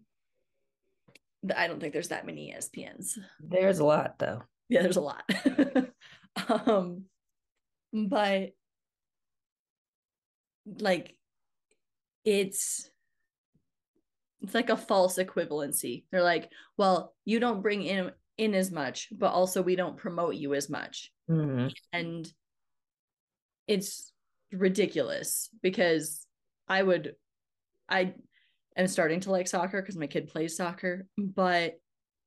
I don't think there's that many E S P Ns. There's a lot, though. Yeah, there's a lot. um, but like, it's it's like a false equivalency. They're like, well, you don't bring in in as much, but also we don't promote you as much, mm-hmm. and it's ridiculous, because I would, I. I'm starting to like soccer because my kid plays soccer, but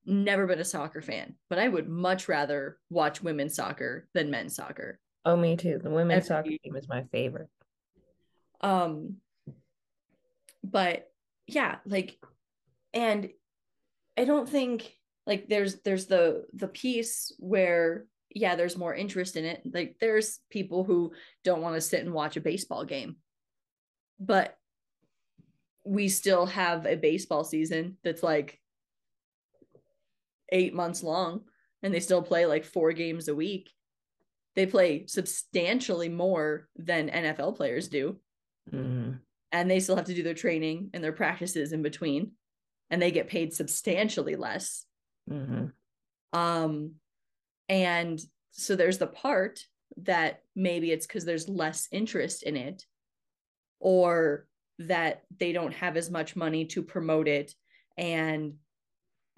never been a soccer fan. But I would much rather watch women's soccer than men's soccer. Oh, me too. The women's Every, soccer team is my favorite. Um, but yeah, like, and I don't think like there's there's the the piece where yeah, there's more interest in it. Like, there's people who don't want to sit and watch a baseball game, but we still have a baseball season that's like eight months long, and they still play like four games a week. They play substantially more than N F L players do. Mm-hmm. And they still have to do their training and their practices in between, and they get paid substantially less. Mm-hmm. Um, and so there's the part that maybe it's because there's less interest in it, or that they don't have as much money to promote it and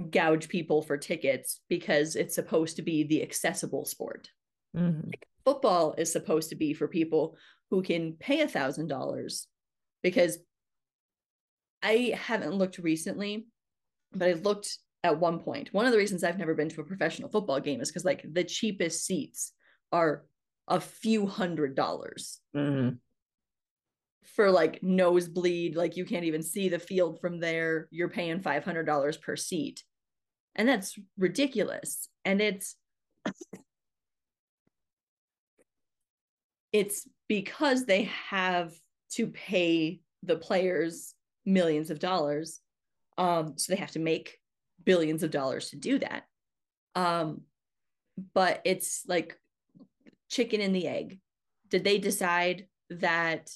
gouge people for tickets, because it's supposed to be the accessible sport. Mm-hmm. Like, football is supposed to be for people who can pay a thousand dollars, because I haven't looked recently, but I looked at one point. One of the reasons I've never been to a professional football game is because like the cheapest seats are a few hundred dollars. Mm-hmm. For like nosebleed, like you can't even see the field from there. You're paying five hundred dollars per seat. And that's ridiculous. And it's, it's because they have to pay the players millions of dollars. Um, so they have to make billions of dollars to do that. Um, but it's like chicken and the egg. Did they decide that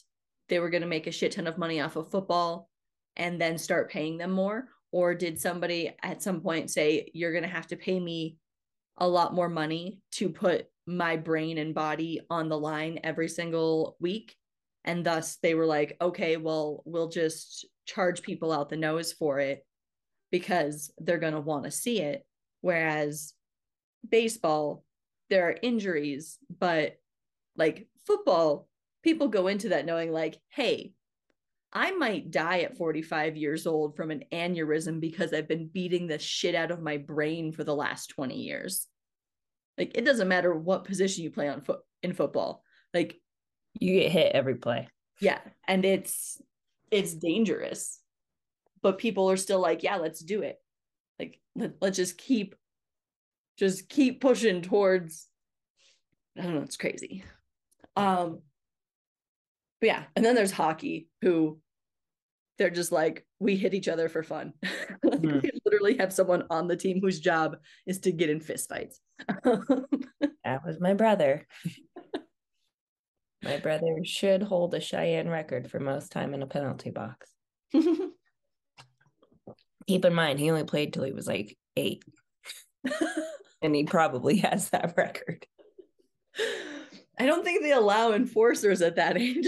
they were going to make a shit ton of money off of football and then start paying them more? Or did somebody at some point say, you're going to have to pay me a lot more money to put my brain and body on the line every single week? And thus they were like, okay, well, we'll just charge people out the nose for it because they're going to want to see it. Whereas baseball, there are injuries, but like football, people go into that knowing like, hey, I might die at forty-five years old from an aneurysm because I've been beating the shit out of my brain for the last twenty years. Like, it doesn't matter what position you play on foot in football. Like, you get hit every play. Yeah. And it's, it's dangerous, but people are still like, yeah, let's do it. Like, let, let's just keep, just keep pushing towards, I don't know. It's crazy. Um, But yeah. And then there's hockey, who they're just like, we hit each other for fun. Like, mm. We literally have someone on the team whose job is to get in fistfights. That was my brother. My brother should hold a Cheyenne record for most time in a penalty box. Keep in mind, he only played till he was like eight. And he probably has that record. I don't think they allow enforcers at that age.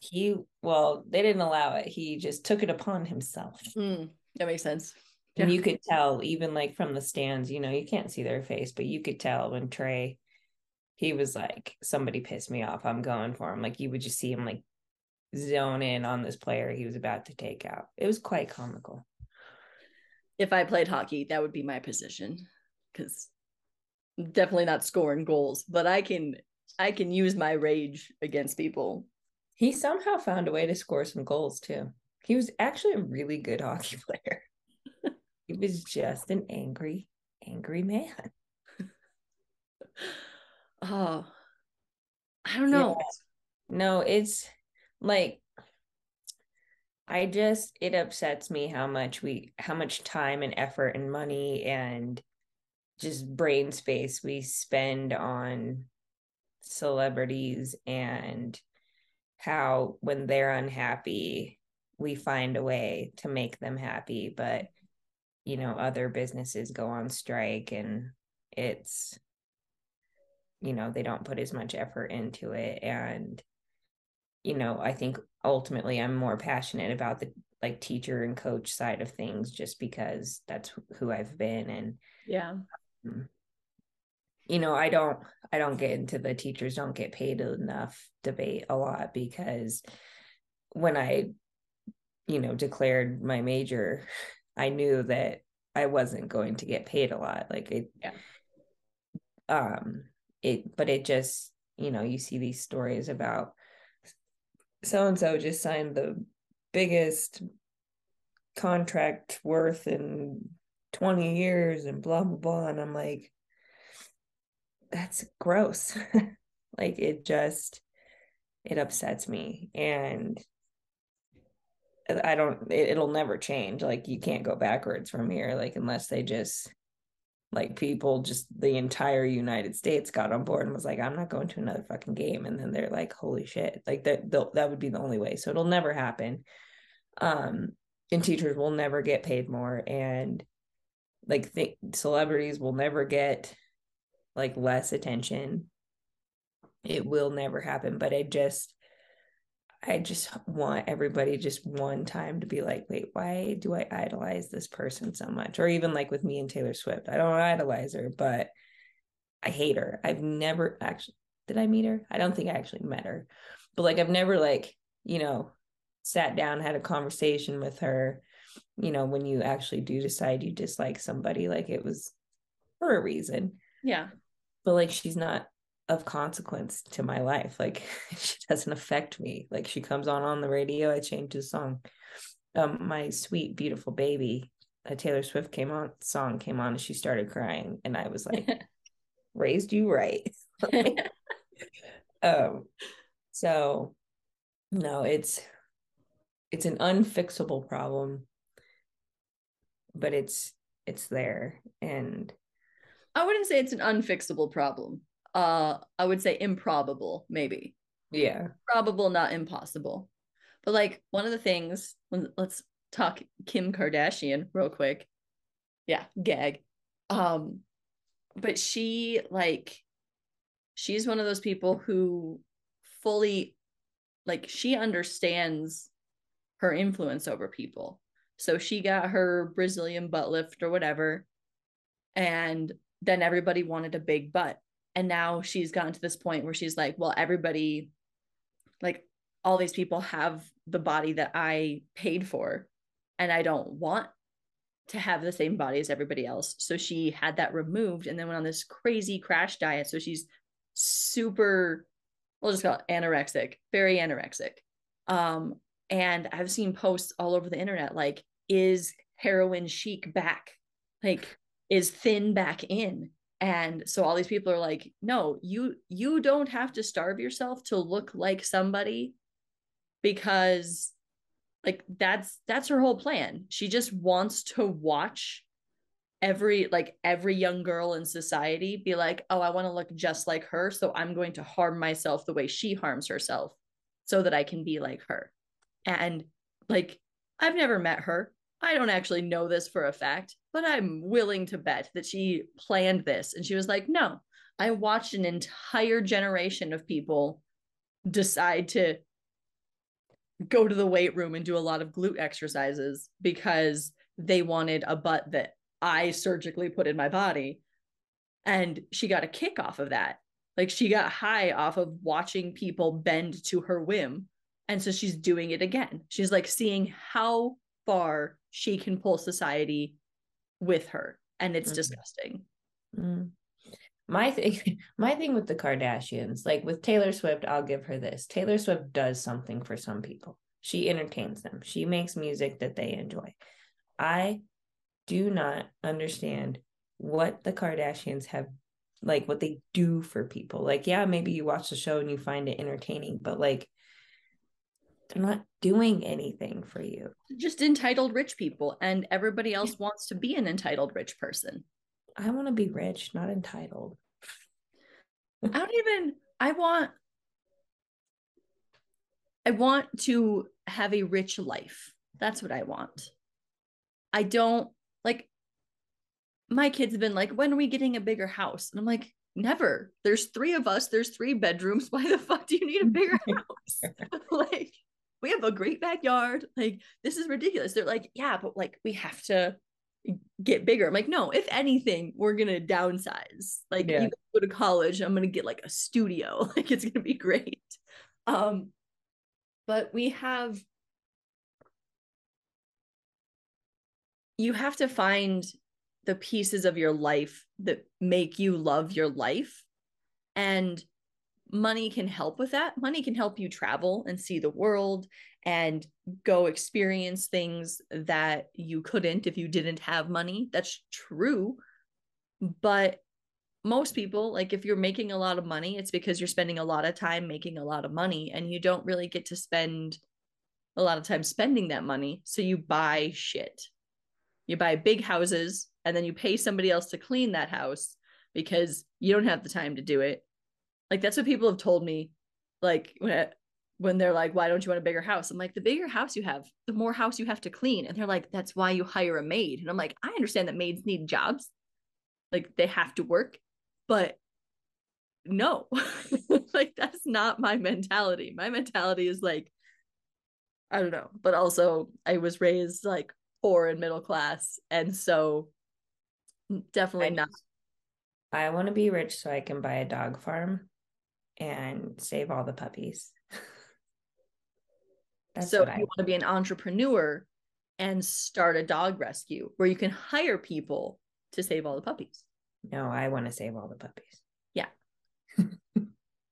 He, well, they didn't allow it. He just took it upon himself. Mm, that makes sense. Yeah. And you could tell, even like from the stands, you know, you can't see their face, but you could tell when Trey, he was like, somebody pissed me off, I'm going for him. Like, you would just see him like zone in on this player he was about to take out. It was quite comical. If I played hockey, that would be my position, because definitely not scoring goals, but I can... I can use my rage against people. He somehow found a way to score some goals too. He was actually a really good hockey player. He was just an angry, angry man. Oh, I don't know. Yeah. No, it's like, I just, it upsets me how much we, how much time and effort and money and just brain space we spend on celebrities, and how when they're unhappy we find a way to make them happy, but you know, other businesses go on strike and it's, you know, they don't put as much effort into it. And you know, I think ultimately I'm more passionate about the like teacher and coach side of things, just because that's who I've been. And yeah, um, you know, I don't, I don't get into the teachers don't get paid enough debate a lot, because when I, you know, declared my major, I knew that I wasn't going to get paid a lot. Like it, yeah. um, it, but it just, you know, you see these stories about so-and-so just signed the biggest contract worth in twenty years and blah, blah, blah. And I'm like, that's gross. Like, it just, it upsets me, and I don't, it, it'll never change. Like, you can't go backwards from here, like, unless they just, like, people just, the entire United States got on board and was like, I'm not going to another fucking game. And then they're like, holy shit, like that, that would be the only way. So it'll never happen. Um, and teachers will never get paid more, and like th- celebrities will never get like less attention. It will never happen. But I just, I just want everybody just one time to be like, wait, why do I idolize this person so much? Or even like with me and Taylor Swift, I don't idolize her, but I hate her. I've never actually, did I meet her? I don't think I actually met her, but like, I've never like, you know, sat down, had a conversation with her. You know, when you actually do decide you dislike somebody, like it was for a reason. Yeah. But like, she's not of consequence to my life. Like, she doesn't affect me. Like, she comes on on the radio, I changed the song. Um, my sweet, beautiful baby, a Taylor Swift came on, song came on, and she started crying. And I was like, raised you right. um, so no, it's, it's an unfixable problem, but it's, it's there. And I wouldn't say it's an unfixable problem. Uh, I would say improbable, maybe. Yeah. Probable, not impossible. But like one of the things, let's talk Kim Kardashian real quick. Yeah, gag. Um, but she like, she's one of those people who fully, like, she understands her influence over people. So she got her Brazilian butt lift or whatever, and then everybody wanted a big butt. And now she's gotten to this point where she's like, well, everybody, like, all these people have the body that I paid for, and I don't want to have the same body as everybody else. So she had that removed and then went on this crazy crash diet. So she's super, we'll just call it anorexic, very anorexic. Um, and I've seen posts all over the internet, like, is heroin chic back? Like, is thin back in? And so all these people are like, no, you, you don't have to starve yourself to look like somebody, because like, that's, that's her whole plan. She just wants to watch every, like every young girl in society be like, oh, I want to look just like her. So I'm going to harm myself the way she harms herself so that I can be like her. And like, I've never met her. I don't actually know this for a fact, but I'm willing to bet that she planned this. And she was like, no, I watched an entire generation of people decide to go to the weight room and do a lot of glute exercises because they wanted a butt that I surgically put in my body. And she got a kick off of that. Like, she got high off of watching people bend to her whim. And so she's doing it again. She's like seeing how far she can pull society with her, and it's mm-hmm. disgusting. Mm-hmm. My thing, my thing with the Kardashians, like with Taylor Swift, I'll give her this. Taylor Swift does something for some people. She entertains them. She makes music that they enjoy. I do not understand what the Kardashians have, like what they do for people. Like, yeah, maybe you watch the show and you find it entertaining, but like, they're not doing anything for you. Just entitled rich people, and everybody else wants to be an entitled rich person. I want to be rich, not entitled. I don't even, I want, I want to have a rich life. That's what I want. I don't, like, my kids have been like, when are we getting a bigger house? And I'm like, never. There's three of us. There's three bedrooms. Why the fuck do you need a bigger house? Like, we have a great backyard. Like, this is ridiculous. They're like, yeah, but like, we have to get bigger. I'm like, no, if anything, we're going to downsize. Like, yeah. You go to college, I'm going to get like a studio. Like, it's going to be great. Um, but we have, you have to find the pieces of your life that make you love your life. And money can help with that. Money can help you travel and see the world and go experience things that you couldn't if you didn't have money. That's true. But most people, like, if you're making a lot of money, it's because you're spending a lot of time making a lot of money, and you don't really get to spend a lot of time spending that money. So you buy shit. You buy big houses, and then you pay somebody else to clean that house because you don't have the time to do it. Like, that's what people have told me, like, when, I, when they're like, why don't you want a bigger house? I'm like, the bigger house you have, the more house you have to clean. And they're like, that's why you hire a maid. And I'm like, I understand that maids need jobs. Like, they have to work, but no, like, that's not my mentality. My mentality is like, I don't know, but also I was raised like poor and middle class. And so definitely I- not. I want to be rich so I can buy a dog farm and save all the puppies. That's so I you want to be an entrepreneur and start a dog rescue where you can hire people to save all the puppies. No, I want to save all the puppies. Yeah.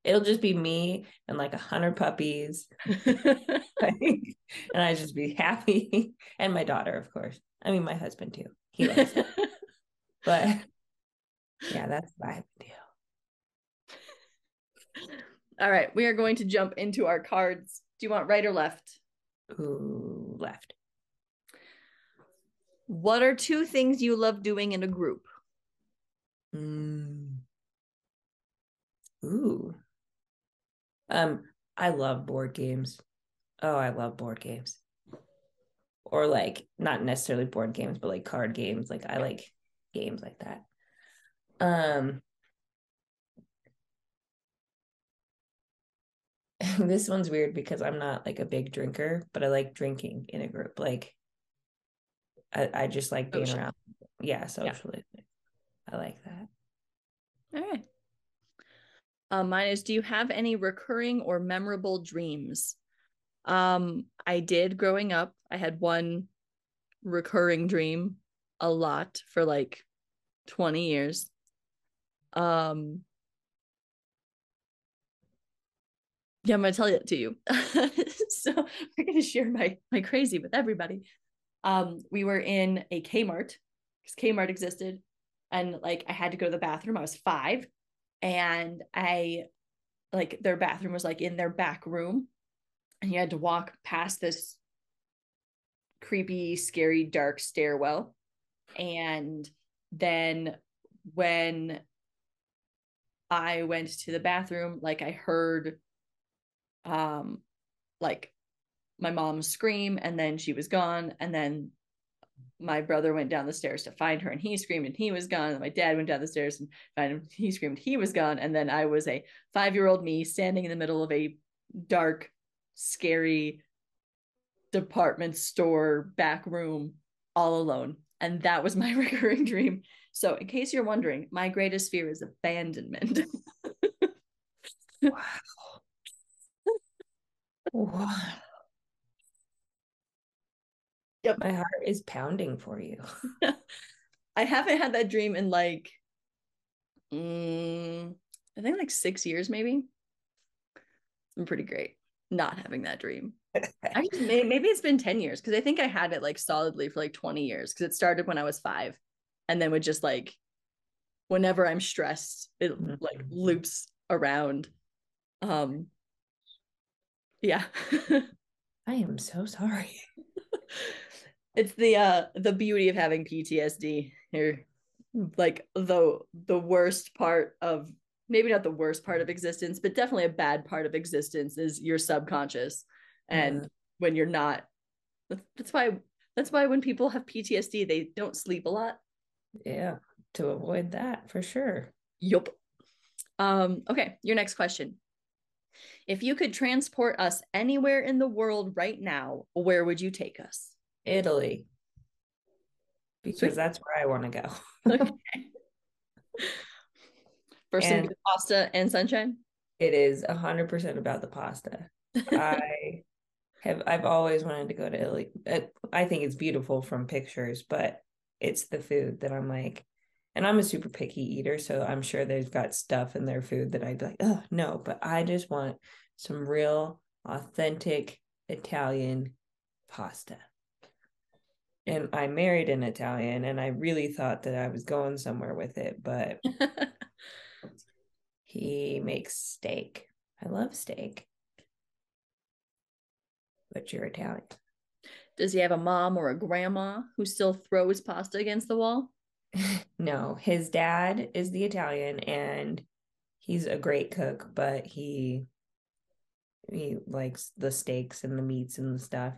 It'll just be me and like a hundred puppies. And I just be happy. And my daughter, of course. I mean, my husband too. He loves it. But yeah, that's what I would do. All right, we are going to jump into our cards. Do you want right or left? Ooh, left. What are two things you love doing in a group? Mm. Ooh. Um, I love board games. Oh, I love board games. Or like not necessarily board games, but like card games. Like I like games like that. Um, this one's weird because I'm not like a big drinker, but I like drinking in a group. Like I, I just like being Social. around. Yeah, socially. Yeah. I like that. All right. Uh, mine is, do you have any recurring or memorable dreams? Um, I did growing up. I had one recurring dream a lot for like twenty years. Um, yeah, I'm going to tell it to you. So we're going to share my, my crazy with everybody. Um, we were in a Kmart because Kmart existed. And like, I had to go to the bathroom. I was five, and I like their bathroom was like in their back room, and you had to walk past this creepy, scary, dark stairwell. And then when I went to the bathroom, like I heard, um, like my mom scream, and then she was gone. And then my brother went down the stairs to find her, and he screamed and he was gone. And my dad went down the stairs and found him, he screamed, he was gone. And then I was a five-year-old me standing in the middle of a dark, scary department store back room all alone. And that was my recurring dream. So in case you're wondering, my greatest fear is abandonment. Wow. Wow. Yep. My heart is pounding for you. I haven't had that dream in like, mm, I think like six years, maybe. I'm pretty great not having that dream. Actually, maybe it's been ten years, because I think I had it like solidly for like twenty years, because it started when I was five, and then would just like, whenever I'm stressed, it like loops around. Um, yeah. I am so sorry. It's the uh the beauty of having P T S D. You're like the the worst part of, maybe not the worst part of existence, but definitely a bad part of existence is your subconscious. And yeah. when you're not, that's why that's why when people have P T S D, they don't sleep a lot. Yeah, to avoid that for sure. Yup. Um, okay, your next question. If you could transport us anywhere in the world right now, where would you take us? Italy. Because Sweet. That's where I want to go. Okay. For some good pasta and sunshine? It is one hundred percent about the pasta. I have, I've always wanted to go to Italy. I think it's beautiful from pictures, but it's the food that I'm like, and I'm a super picky eater, so I'm sure they've got stuff in their food that I'd be like, oh, no, but I just want some real authentic Italian pasta. And I married an Italian, and I really thought that I was going somewhere with it, but he makes steak. I love steak. But you're Italian. Does he have a mom or a grandma who still throws pasta against the wall? No, his dad is the Italian, and he's a great cook, but he he likes the steaks and the meats and the stuff.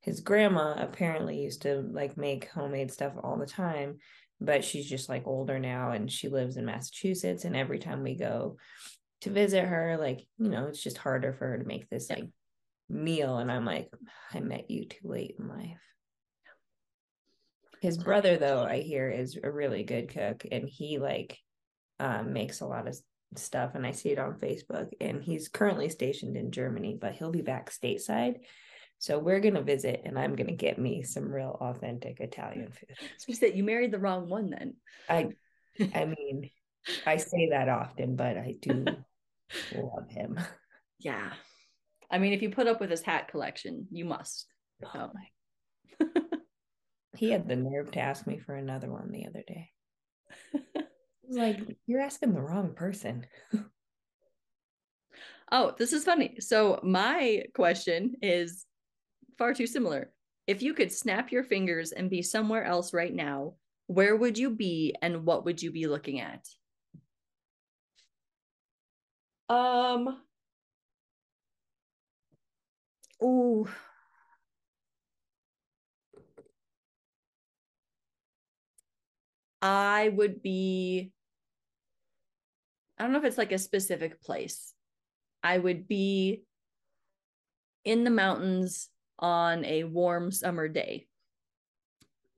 His grandma apparently used to like make homemade stuff all the time, but she's just like older now, and she lives in Massachusetts, and every time we go to visit her, like, you know, it's just harder for her to make this like meal, and I'm like, I met you too late in life. His brother, though, I hear is a really good cook, and he like um, makes a lot of stuff, and I see it on Facebook, and he's currently stationed in Germany, but he'll be back stateside. So we're going to visit, and I'm going to get me some real authentic Italian food. So you said you married the wrong one then. I I mean, I say that often, but I do love him. Yeah. I mean, if you put up with his hat collection, you must. Oh, my. He had the nerve to ask me for another one the other day. I was like, you're asking the wrong person. Oh, this is funny. So my question is far too similar. If you could snap your fingers and be somewhere else right now, where would you be, and what would you be looking at? Um, Oh, I would be, I don't know if it's like a specific place. I would be in the mountains on a warm summer day.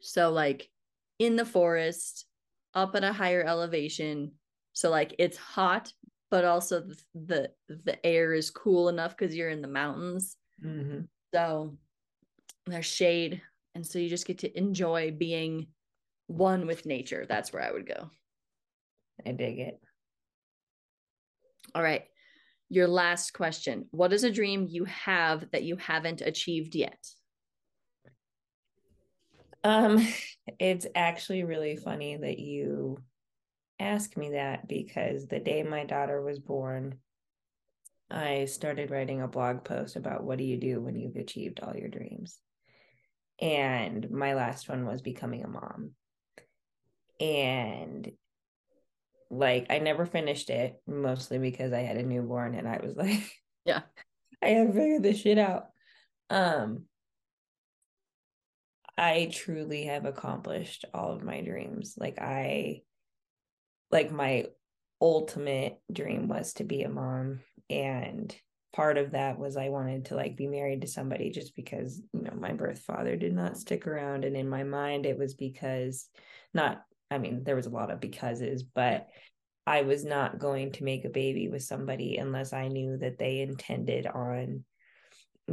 So like in the forest, up at a higher elevation. So like it's hot, but also the the, the air is cool enough because you're in the mountains. Mm-hmm. So there's shade. And so you just get to enjoy being one with nature. That's where I would go. I dig it. All right. Your last question. What is a dream you have that you haven't achieved yet? Um, it's actually really funny that you asked me that, because the day my daughter was born, I started writing a blog post about what do you do when you've achieved all your dreams. And my last one was becoming a mom. And like, I never finished it, mostly because I had a newborn and I was like, yeah, I haven't figured this shit out. Um, I truly have accomplished all of my dreams. Like I, like my ultimate dream was to be a mom. And part of that was I wanted to like be married to somebody, just because, you know, my birth father did not stick around. And in my mind, it was because not, I mean, there was a lot of becauses, but I was not going to make a baby with somebody unless I knew that they intended on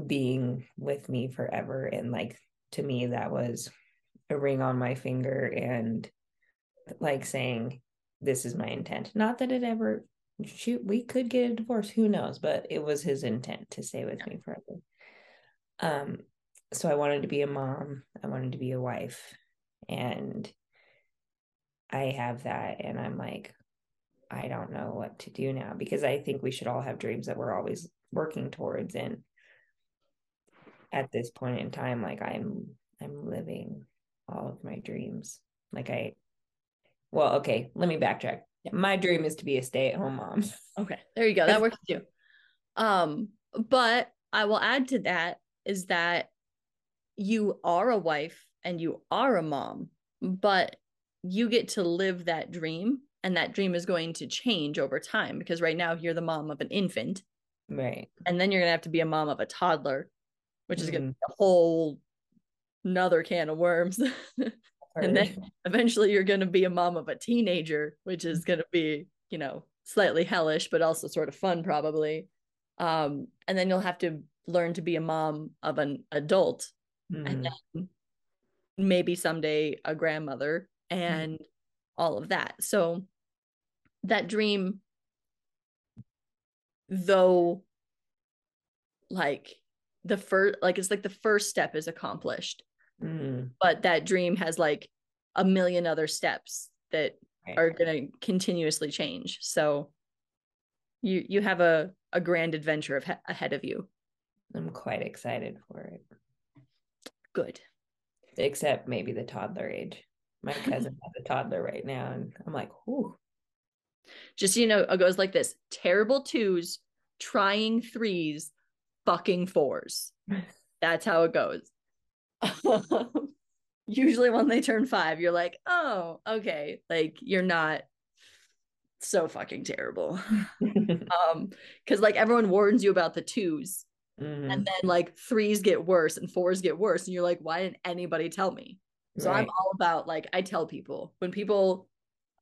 being with me forever. And like, to me, that was a ring on my finger and like saying, this is my intent. Not that it ever, shoot, we could get a divorce, who knows, but it was his intent to stay with me forever. Um, so I wanted to be a mom. I wanted to be a wife. And I have that, and I'm like, I don't know what to do now, because I think we should all have dreams that we're always working towards. And at this point in time, like I'm, I'm living all of my dreams. Like I, well, okay, let me backtrack. My dream is to be a stay-at-home mom. Okay, there you go. That works too. Um, but I will add to that is that you are a wife and you are a mom, but you get to live that dream, and that dream is going to change over time, because right now you're the mom of an infant. Right. And then you're going to have to be a mom of a toddler, which is mm. going to be a whole another can of worms. And then eventually you're going to be a mom of a teenager, which is going to be, you know, slightly hellish, but also sort of fun probably. Um, and then you'll have to learn to be a mom of an adult mm. and then maybe someday a grandmother. And all of that. So that dream, though, like the first, like it's like the first step is accomplished, mm. but that dream has like a million other steps that right. are going to continuously change. So you you have a a grand adventure of ha- ahead of you. I'm quite excited for it. Good. Except maybe the toddler age. My cousin has a toddler right now, and I'm like, whoo. Just, you know, it goes like this. Terrible twos, trying threes, fucking fours. That's how it goes. Usually when they turn five, you're like, oh, okay. Like, you're not so fucking terrible. um, because, like, everyone warns you about the twos, mm-hmm. and then, like, threes get worse, and fours get worse, and you're like, why didn't anybody tell me? So right. I'm all about, like, I tell people when people,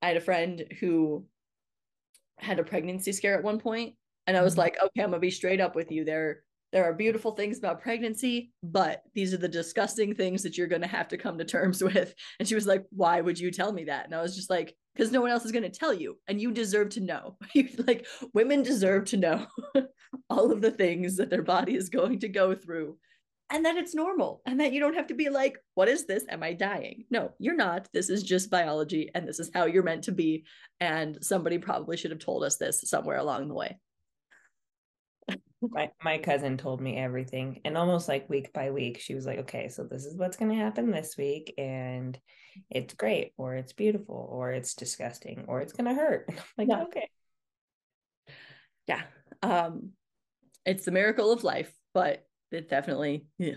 I had a friend who had a pregnancy scare at one point, and I was mm-hmm. like, okay, I'm gonna be straight up with you. There, there are beautiful things about pregnancy, but these are the disgusting things that you're going to have to come to terms with. And she was like, why would you tell me that? And I was just like, because no one else is going to tell you, and you deserve to know. Like, women deserve to know all of the things that their body is going to go through. And that it's normal, and that you don't have to be like, what is this? Am I dying? No, you're not. This is just biology, and this is how you're meant to be. And somebody probably should have told us this somewhere along the way. My, my cousin told me everything, and almost like week by week, she was like, okay, so this is what's going to happen this week. And it's great, or it's beautiful, or it's disgusting, or it's going to hurt. I'm like, yeah. Okay. Yeah. Um, it's the miracle of life, but It definitely. Yeah.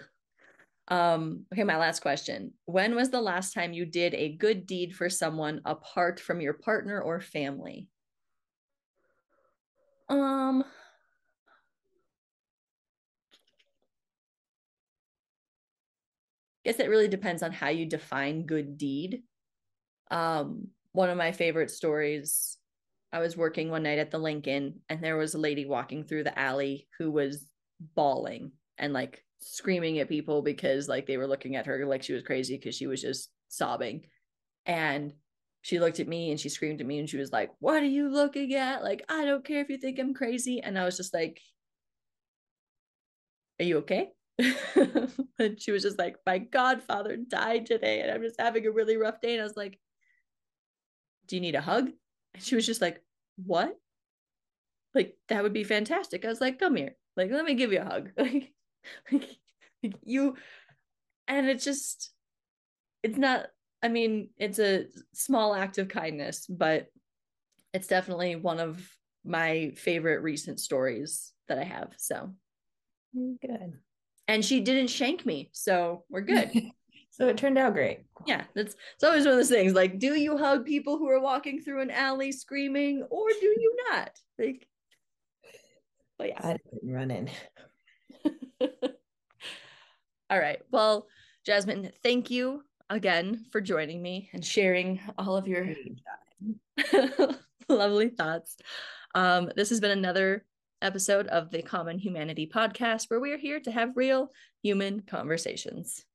Um, okay. My last question. When was the last time you did a good deed for someone apart from your partner or family? Um, I guess it really depends on how you define good deed. Um, one of my favorite stories, I was working one night at the Lincoln and there was a lady walking through the alley who was bawling and like screaming at people because like they were looking at her like she was crazy because she was just sobbing. And she looked at me and she screamed at me and she was like, "What are you looking at? Like, I don't care if you think I'm crazy." And I was just like, "Are you okay?" And she was just like, "My godfather died today and I'm just having a really rough day." And I was like, "Do you need a hug?" And she was just like, "What? Like, that would be fantastic." I was like, "Come here. Like, let me give you a hug." Like, like, like you, and it's just, it's not, I mean, it's a small act of kindness, but it's definitely one of my favorite recent stories that I have. So good. And she didn't shank me, so we're good. So it turned out great. Yeah, that's it's always one of those things. Like, do you hug people who are walking through an alley screaming, or do you not? Like, well, yeah, I'd been running. All right. Well, Jasmine, thank you again for joining me and sharing all of your lovely thoughts. Um, this has been another episode of the Common Humanity Podcast, where we are here to have real human conversations.